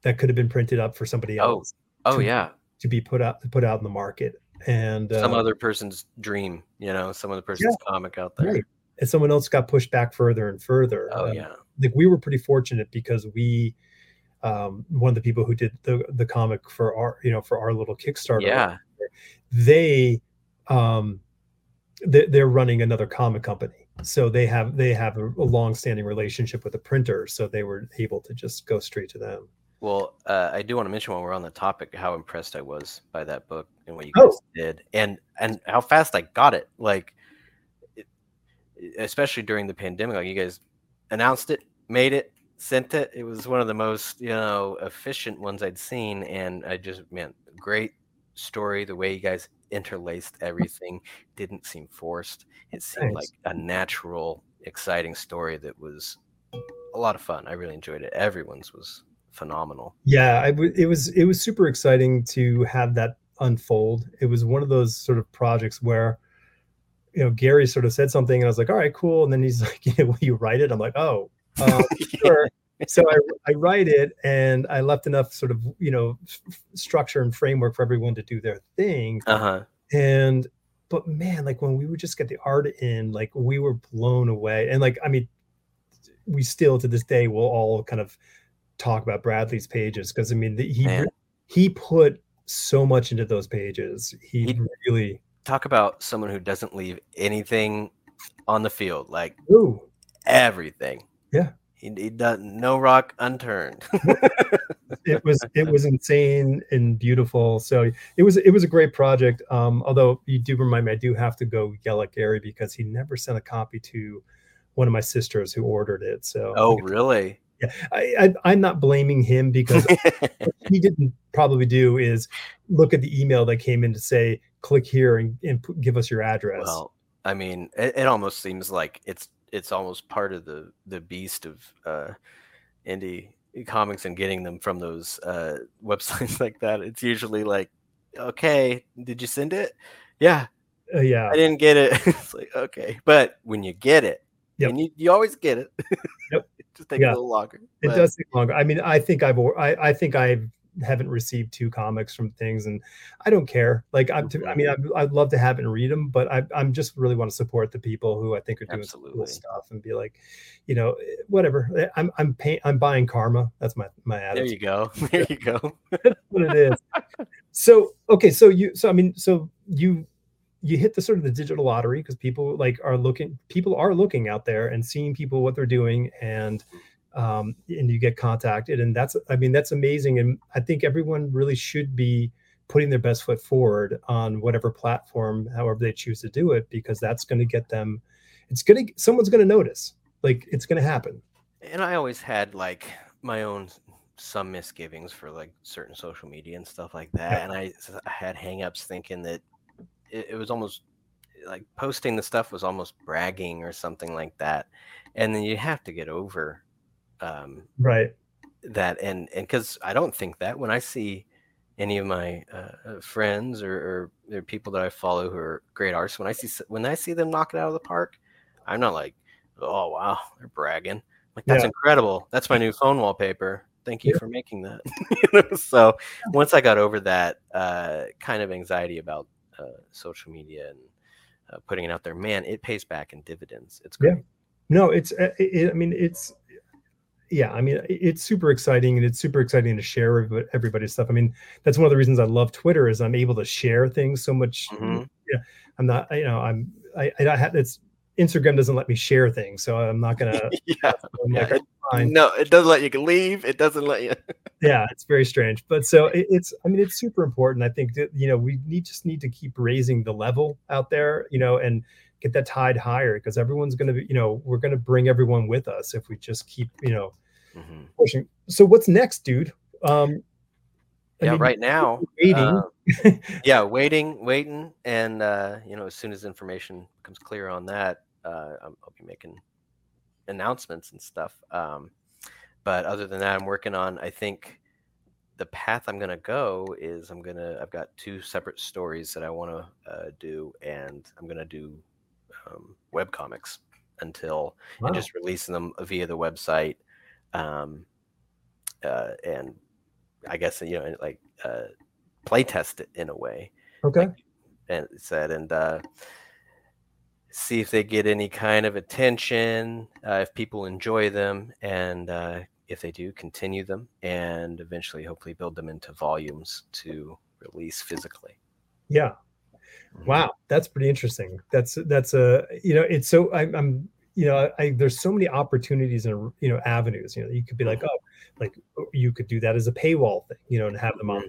that could have been printed up for somebody else. To be put out in the market, and some other person's dream, some other person's comic out there, right. And someone else got pushed back further and further. Like we were pretty fortunate because we, one of the people who did the comic for our little Kickstarter, they're running another comic company. So they have a long-standing relationship with the printer, so they were able to just go straight to them. Well, I do want to mention while we're on the topic how impressed I was by that book and what you guys did, and how fast I got it. Like, especially during the pandemic, like you guys announced it, made it, sent it. It was one of the most efficient ones I'd seen, and I just great story. The way you guys interlaced everything didn't seem forced. It seemed like a natural, exciting story that was a lot of fun. I really enjoyed it. Everyone's was phenomenal. It was super exciting to have that unfold. It was one of those sort of projects where Gary sort of said something and I was like, all right, cool, and then he's like, will you write it? I'm like, sure. So I write it, and I left enough sort of, structure and framework for everyone to do their thing. Uh-huh. But man, like when we would just get the art in, like we were blown away. And like, I mean, we still to this day, we'll all kind of talk about Bradley's pages. Cause I mean, he put so much into those pages. He really talk about someone who doesn't leave anything on the field, like everything. Yeah. He doesn't, no rock unturned. It was insane and beautiful. So it was a great project. Although you do remind me, I do have to go yell at Gary because he never sent a copy to one of my sisters who ordered it. So really? Yeah, I'm not blaming him because what he didn't probably do is look at the email that came in to say click here and give us your address. Well, I mean, it almost seems like it's almost part of the beast of indie comics and getting them from those websites like that. It's usually like, okay, did you send it? Yeah. Yeah. I didn't get it. It's like, okay. But when you get it, yep. and you always get it. Yep. It just takes yeah. a little longer. It does take longer. I mean, I think I haven't received 2 comics from things, and I don't care. Like, I'd love to have it and read them, but I'm just really want to support the people who I think are doing cool stuff and be like, you know, whatever. I'm buying karma. That's my attitude. There you go. There you go. That's what it is. So okay, you hit the sort of the digital lottery because people are looking out there and seeing people what they're doing and you get contacted, and that's amazing. And I think everyone really should be putting their best foot forward on whatever platform, however they choose to do it, because that's going to get them, someone's going to notice, like it's going to happen. And I always had like my own, some misgivings for like certain social media and stuff like that. Yeah. And I had hangups thinking that it was almost like posting the stuff was almost bragging or something like that. And then you have to get over right that and because I don't think that when I see any of my friends or people that I follow who are great artists, when I see them knock it out of the park, I'm not like, oh wow, they're bragging. I'm like, that's incredible, that's my new phone wallpaper, thank you for making that. You know? So once I got over that kind of anxiety about social media and putting it out there, man, it pays back in dividends. It's great. It's super exciting, and it's super exciting to share everybody's stuff. I mean, that's one of the reasons I love Twitter is I'm able to share things so much. Mm-hmm. Yeah, I'm not, you know, Instagram doesn't let me share things, so I'm not gonna. It doesn't let you leave. It doesn't let you. Yeah, it's very strange, but so it's. I mean, it's super important. I think that we need to keep raising the level out there, and get that tide higher, because everyone's going to be, we're going to bring everyone with us if we just keep, mm-hmm. pushing. So what's next, dude? Right now, waiting. waiting. And, as soon as information becomes clear on that, I'll be making announcements and stuff. But other than that, I'm working on, I think the path I'm going to go is I've got 2 separate stories that I want to do, and I'm going to do web comics and just releasing them via the website, and I guess play test it in a way, and see if they get any kind of attention, if people enjoy them, and if they do, continue them, and eventually hopefully build them into volumes to release physically. Yeah. Wow, that's pretty interesting. There's so many opportunities and avenues. You could be like, you could do that as a paywall thing, and have them on,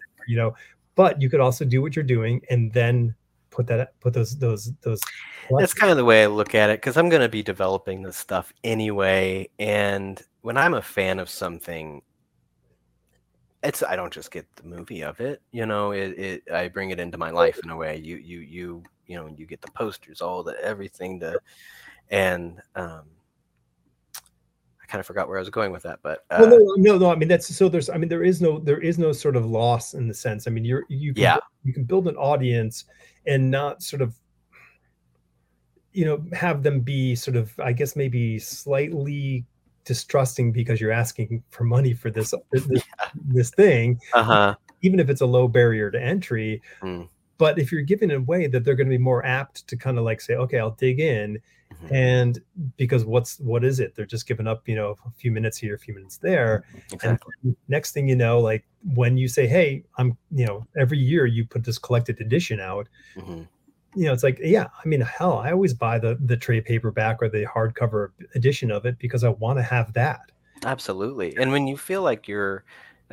but you could also do what you're doing and then put those. That's kind of the way I look at it, because I'm going to be developing this stuff anyway, and when I'm a fan of something, I don't just get the movie of it, I bring it into my life in a way. You get the posters, all the everything, I kind of forgot where I was going with that, but no. I mean, there is no sort of loss in the sense. I mean, you can build an audience and not sort of, have them be sort of, I guess, maybe slightly distrusting because you're asking for money for this thing, even if it's a low barrier to entry. Mm. But if you're given a way that they're going to be more apt to kind of like say, okay, I'll dig in, mm-hmm. and because what is it? They're just giving up, a few minutes here, a few minutes there. Exactly. And next thing you know, like when you say, hey, I'm, every year you put this collected edition out. Mm-hmm. It's like, yeah, I mean, hell, I always buy the trade paperback or the hardcover edition of it because I want to have that. Absolutely. And when you feel like if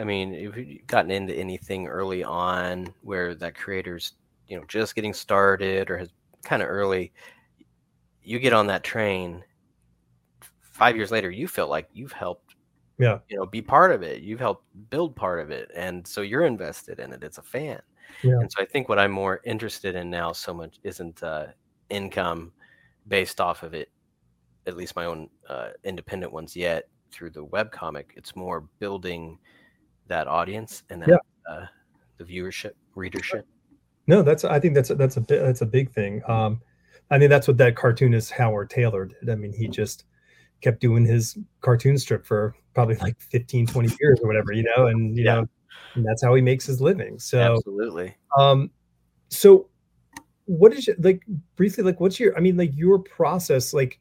you've gotten into anything early on where that creator's, just getting started or has kind of early, you get on that train 5 years later, you feel like you've helped, be part of it. You've helped build part of it. And so you're invested in it. It's a fan. Yeah. And so I think what I'm more interested in now so much isn't income based off of it, at least my own independent ones yet, through the webcomic. It's more building that audience and that, the viewership, readership. No, I think that's a big thing. I mean, that's what that cartoonist Howard Taylor did. I mean, he just kept doing his cartoon strip for probably like 15, 20 years or whatever, you know, and, you know, and that's how he makes his living. So absolutely. So what is your, like, briefly, like, what's your, I mean, like your process, like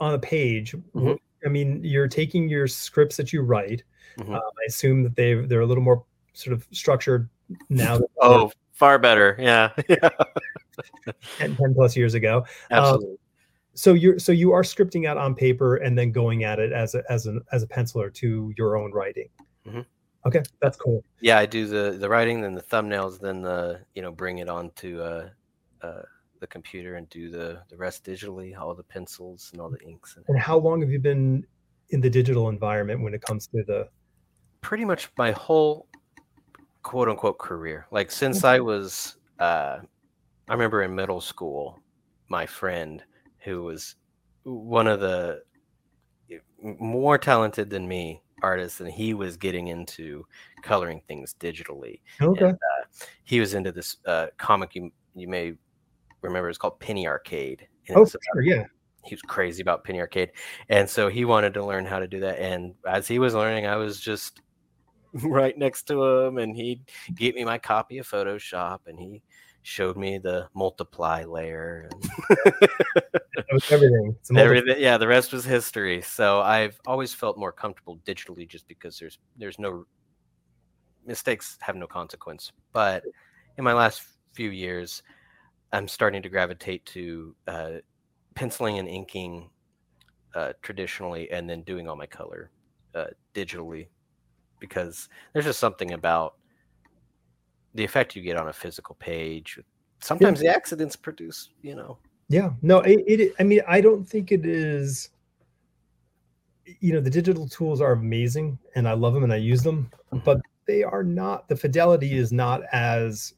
on a page, mm-hmm. I mean, you're taking your scripts that you write. Mm-hmm. I assume that they're a little more sort of structured now. Oh, far better. Yeah. 10 plus years ago. Absolutely. So you are scripting out on paper and then going at it as a penciler to your own writing. Mm-hmm. Okay, that's cool. Yeah, I do the writing, then the thumbnails, then the, you know, bring it onto the computer and do the rest digitally, all the pencils and all the inks. And how long have you been in the digital environment when it comes to the? Pretty much my whole quote unquote career. Like since I was, I remember in middle school, my friend who was one of the more talented than me artists, and he was getting into coloring things digitally. Okay. And, he was into this comic you may remember, it's called Penny Arcade. And oh, sure, yeah. He was crazy about Penny Arcade. And so he wanted to learn how to do that. And as he was learning, I was just right next to him, and he gave me my copy of Photoshop, and he showed me the multiply layer. Everything. Yeah, the rest was history. So I've always felt more comfortable digitally just because there's no mistakes, have no consequence. But in my last few years, I'm starting to gravitate to penciling and inking traditionally, and then doing all my color digitally, because there's just something about the effect you get on a physical page. Sometimes the accidents produce, you know. Yeah, no, it I mean, I don't think it is, you know, the digital tools are amazing and I love them and I use them, but they are not, the fidelity is not as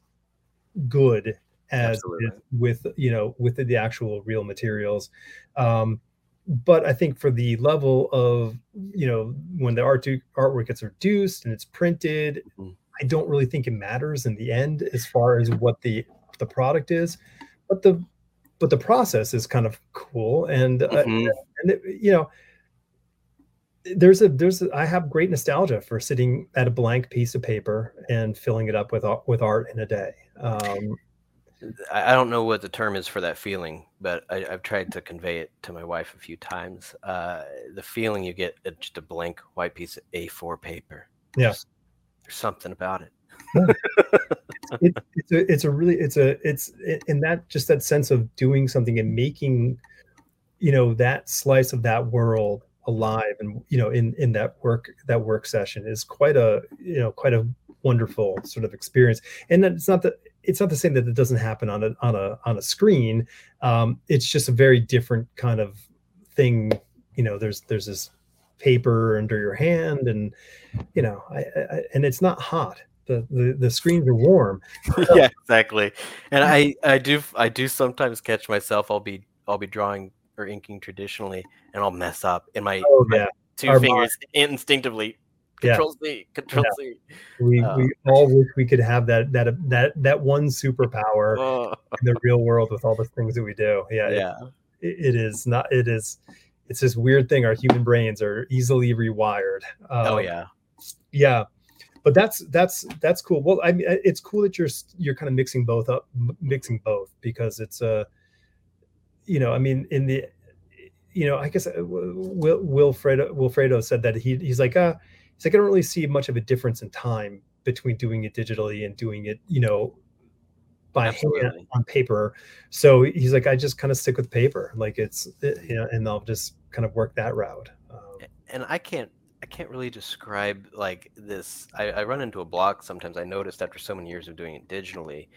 good as with, you know, with the actual real materials. But I think for the level of, you know, when the artwork gets reduced and it's printed, mm-hmm. I don't really think it matters in the end as far as what the product is, but the process is kind of cool. And, mm-hmm. And it, you know, I have great nostalgia for sitting at a blank piece of paper and filling it up with art in a day. I don't know what the term is for that feeling, but I've tried to convey it to my wife a few times. The feeling you get at just a blank white piece of A4 paper. Yeah. There's something about it. It's that sense of doing something and making, you know, that slice of that world alive. And, you know, in that work session is quite a wonderful sort of experience. And it's not the same that it doesn't happen on a screen. It's just a very different kind of thing. You know, there's this paper under your hand, and you know, I and it's not hot. The screens are warm. Yeah, exactly. And I do sometimes catch myself. I'll be drawing or inking traditionally, and I'll mess up, and my two fingers instinctively. Control Z. We all wish we could have that one superpower in the real world with all the things that we do. It's this weird thing. Our human brains are easily rewired. But that's cool. Well, I mean, it's cool that you're kind of mixing both, because it's you know, I mean, in the, you know, I guess Wilfredo said that he's like he's like, I don't really see much of a difference in time between doing it digitally and doing it, you know, by hand on paper. So he's like, I just kind of stick with paper. Like you know, and I'll just kind of work that route. And I can't really describe like this. I run into a block sometimes. I noticed after so many years of doing it digitally,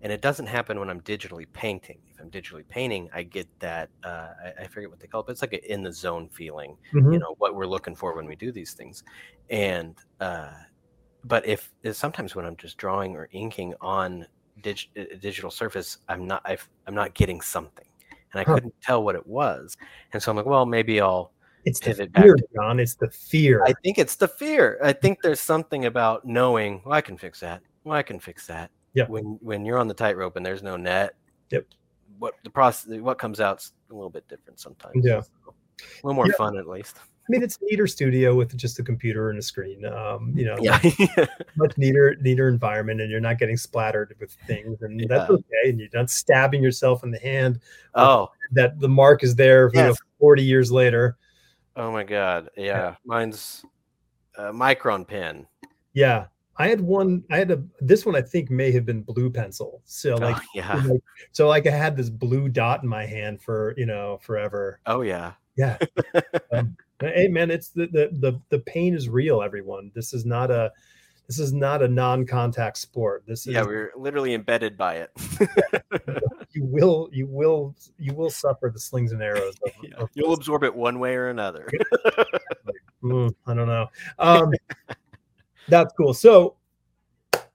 and it doesn't happen when I'm digitally painting. If I'm digitally painting, I get that, I forget what they call it, but it's like an in the zone feeling, mm-hmm. you know, what we're looking for when we do these things. And, but if sometimes when I'm just drawing or inking on digital surface, I'm not getting something, and I couldn't tell what it was. And so I'm like, well, maybe I'll It's pivot the fear, back. John. It's the fear. I think it's the fear. I think there's something about knowing, well, I can fix that. Well, I can fix that. Yeah. When you're on the tightrope and there's no net. Yep. What comes out's a little bit different sometimes. Yeah. So, a little more fun at least. I mean, it's a neater studio with just a computer and a screen. Much neater environment, and you're not getting splattered with things, and that's okay. And you're not stabbing yourself in the hand. Oh, that the mark is there. Yes. 40 years later. Oh my God! Yeah, mine's a micron pen. Yeah, I had one. This one I think may have been blue pencil. So I had this blue dot in my hand for forever. Oh yeah. Yeah. Hey man, it's the pain is real, everyone. This is not a non-contact sport. This is we're literally embedded by it. You will suffer the slings and arrows. You'll absorb it one way or another. I don't know. That's cool. So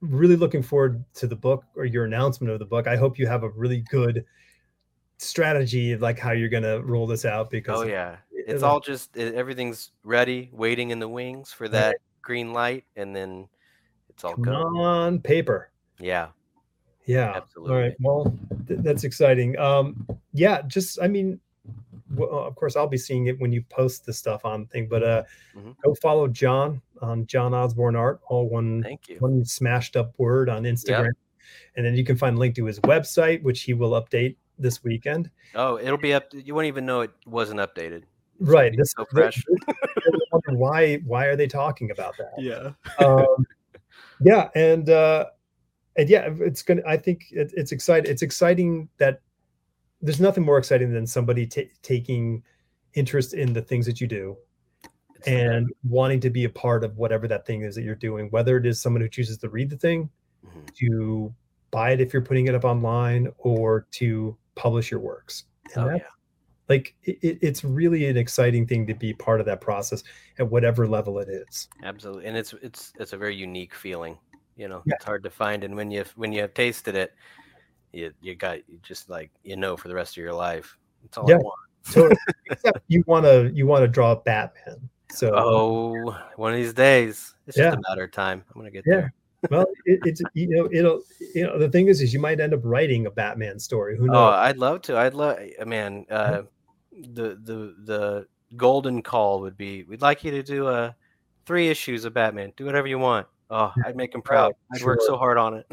really looking forward to the book, or your announcement of the book. I hope you have a really good strategy of like how you're gonna roll this out, because it's all just everything's ready, waiting in the wings for that green light, and then it's all going on paper. Yeah, absolutely. All right, well, that's exciting. Of course I'll be seeing it when you post the stuff on the thing, but go follow John on John Osborne Art, all one smashed up word on Instagram, and then you can find a link to his website, which he will update this weekend. Oh, it'll be up. You won't even know it wasn't updated. It's right. This so fresh. Why are they talking about that? Yeah. I think it's exciting. It's exciting that there's nothing more exciting than somebody taking interest in the things that you do and wanting to be a part of whatever that thing is that you're doing, whether it is someone who chooses to read the thing, to buy it if you're putting it up online, or to publish your works. It's really an exciting thing to be part of that process at whatever level it is. Absolutely. And it's a very unique feeling, it's hard to find. And when you have tasted it, you for the rest of your life, it's all I want. Totally. Except you want to draw Batman. So one of these days, it's just a matter of time. I'm going to get there. Well, the thing is you might end up writing a Batman story. Who knows? Oh, I'd love to. The golden call would be, we'd like you to do 3 issues of Batman. Do whatever you want. Oh, I'd make him proud. I'd work so hard on it.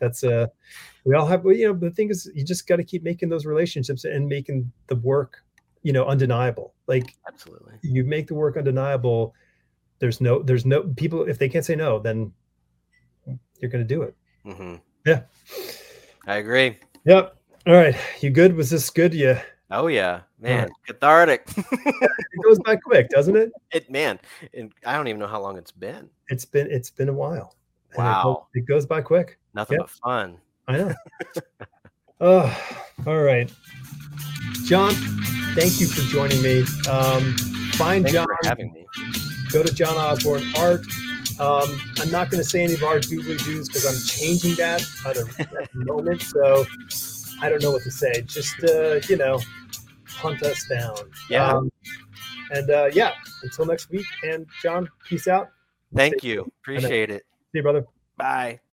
That's we all have. The thing is, you just got to keep making those relationships and making the work, undeniable. Like, absolutely, you make the work undeniable. There's no people, if they can't say no, then you're going to do it. Mm-hmm. Yeah. I agree. Yep. All right. You good? Was this good? Yeah. Oh yeah, man. Right. Cathartic. It goes by quick, doesn't it? I don't even know how long it's been. It's been a while. Wow. It goes by quick. Nothing but fun. I know. All right. John, thank you for joining me. Thanks John for having me. Go to John Osborne Art. I'm not going to say any of our doobly-doos because I'm changing that at the moment. So I don't know what to say. Just, hunt us down. Yeah. Until next week. And John, peace out. Thank you. Appreciate it. See you, brother. Bye.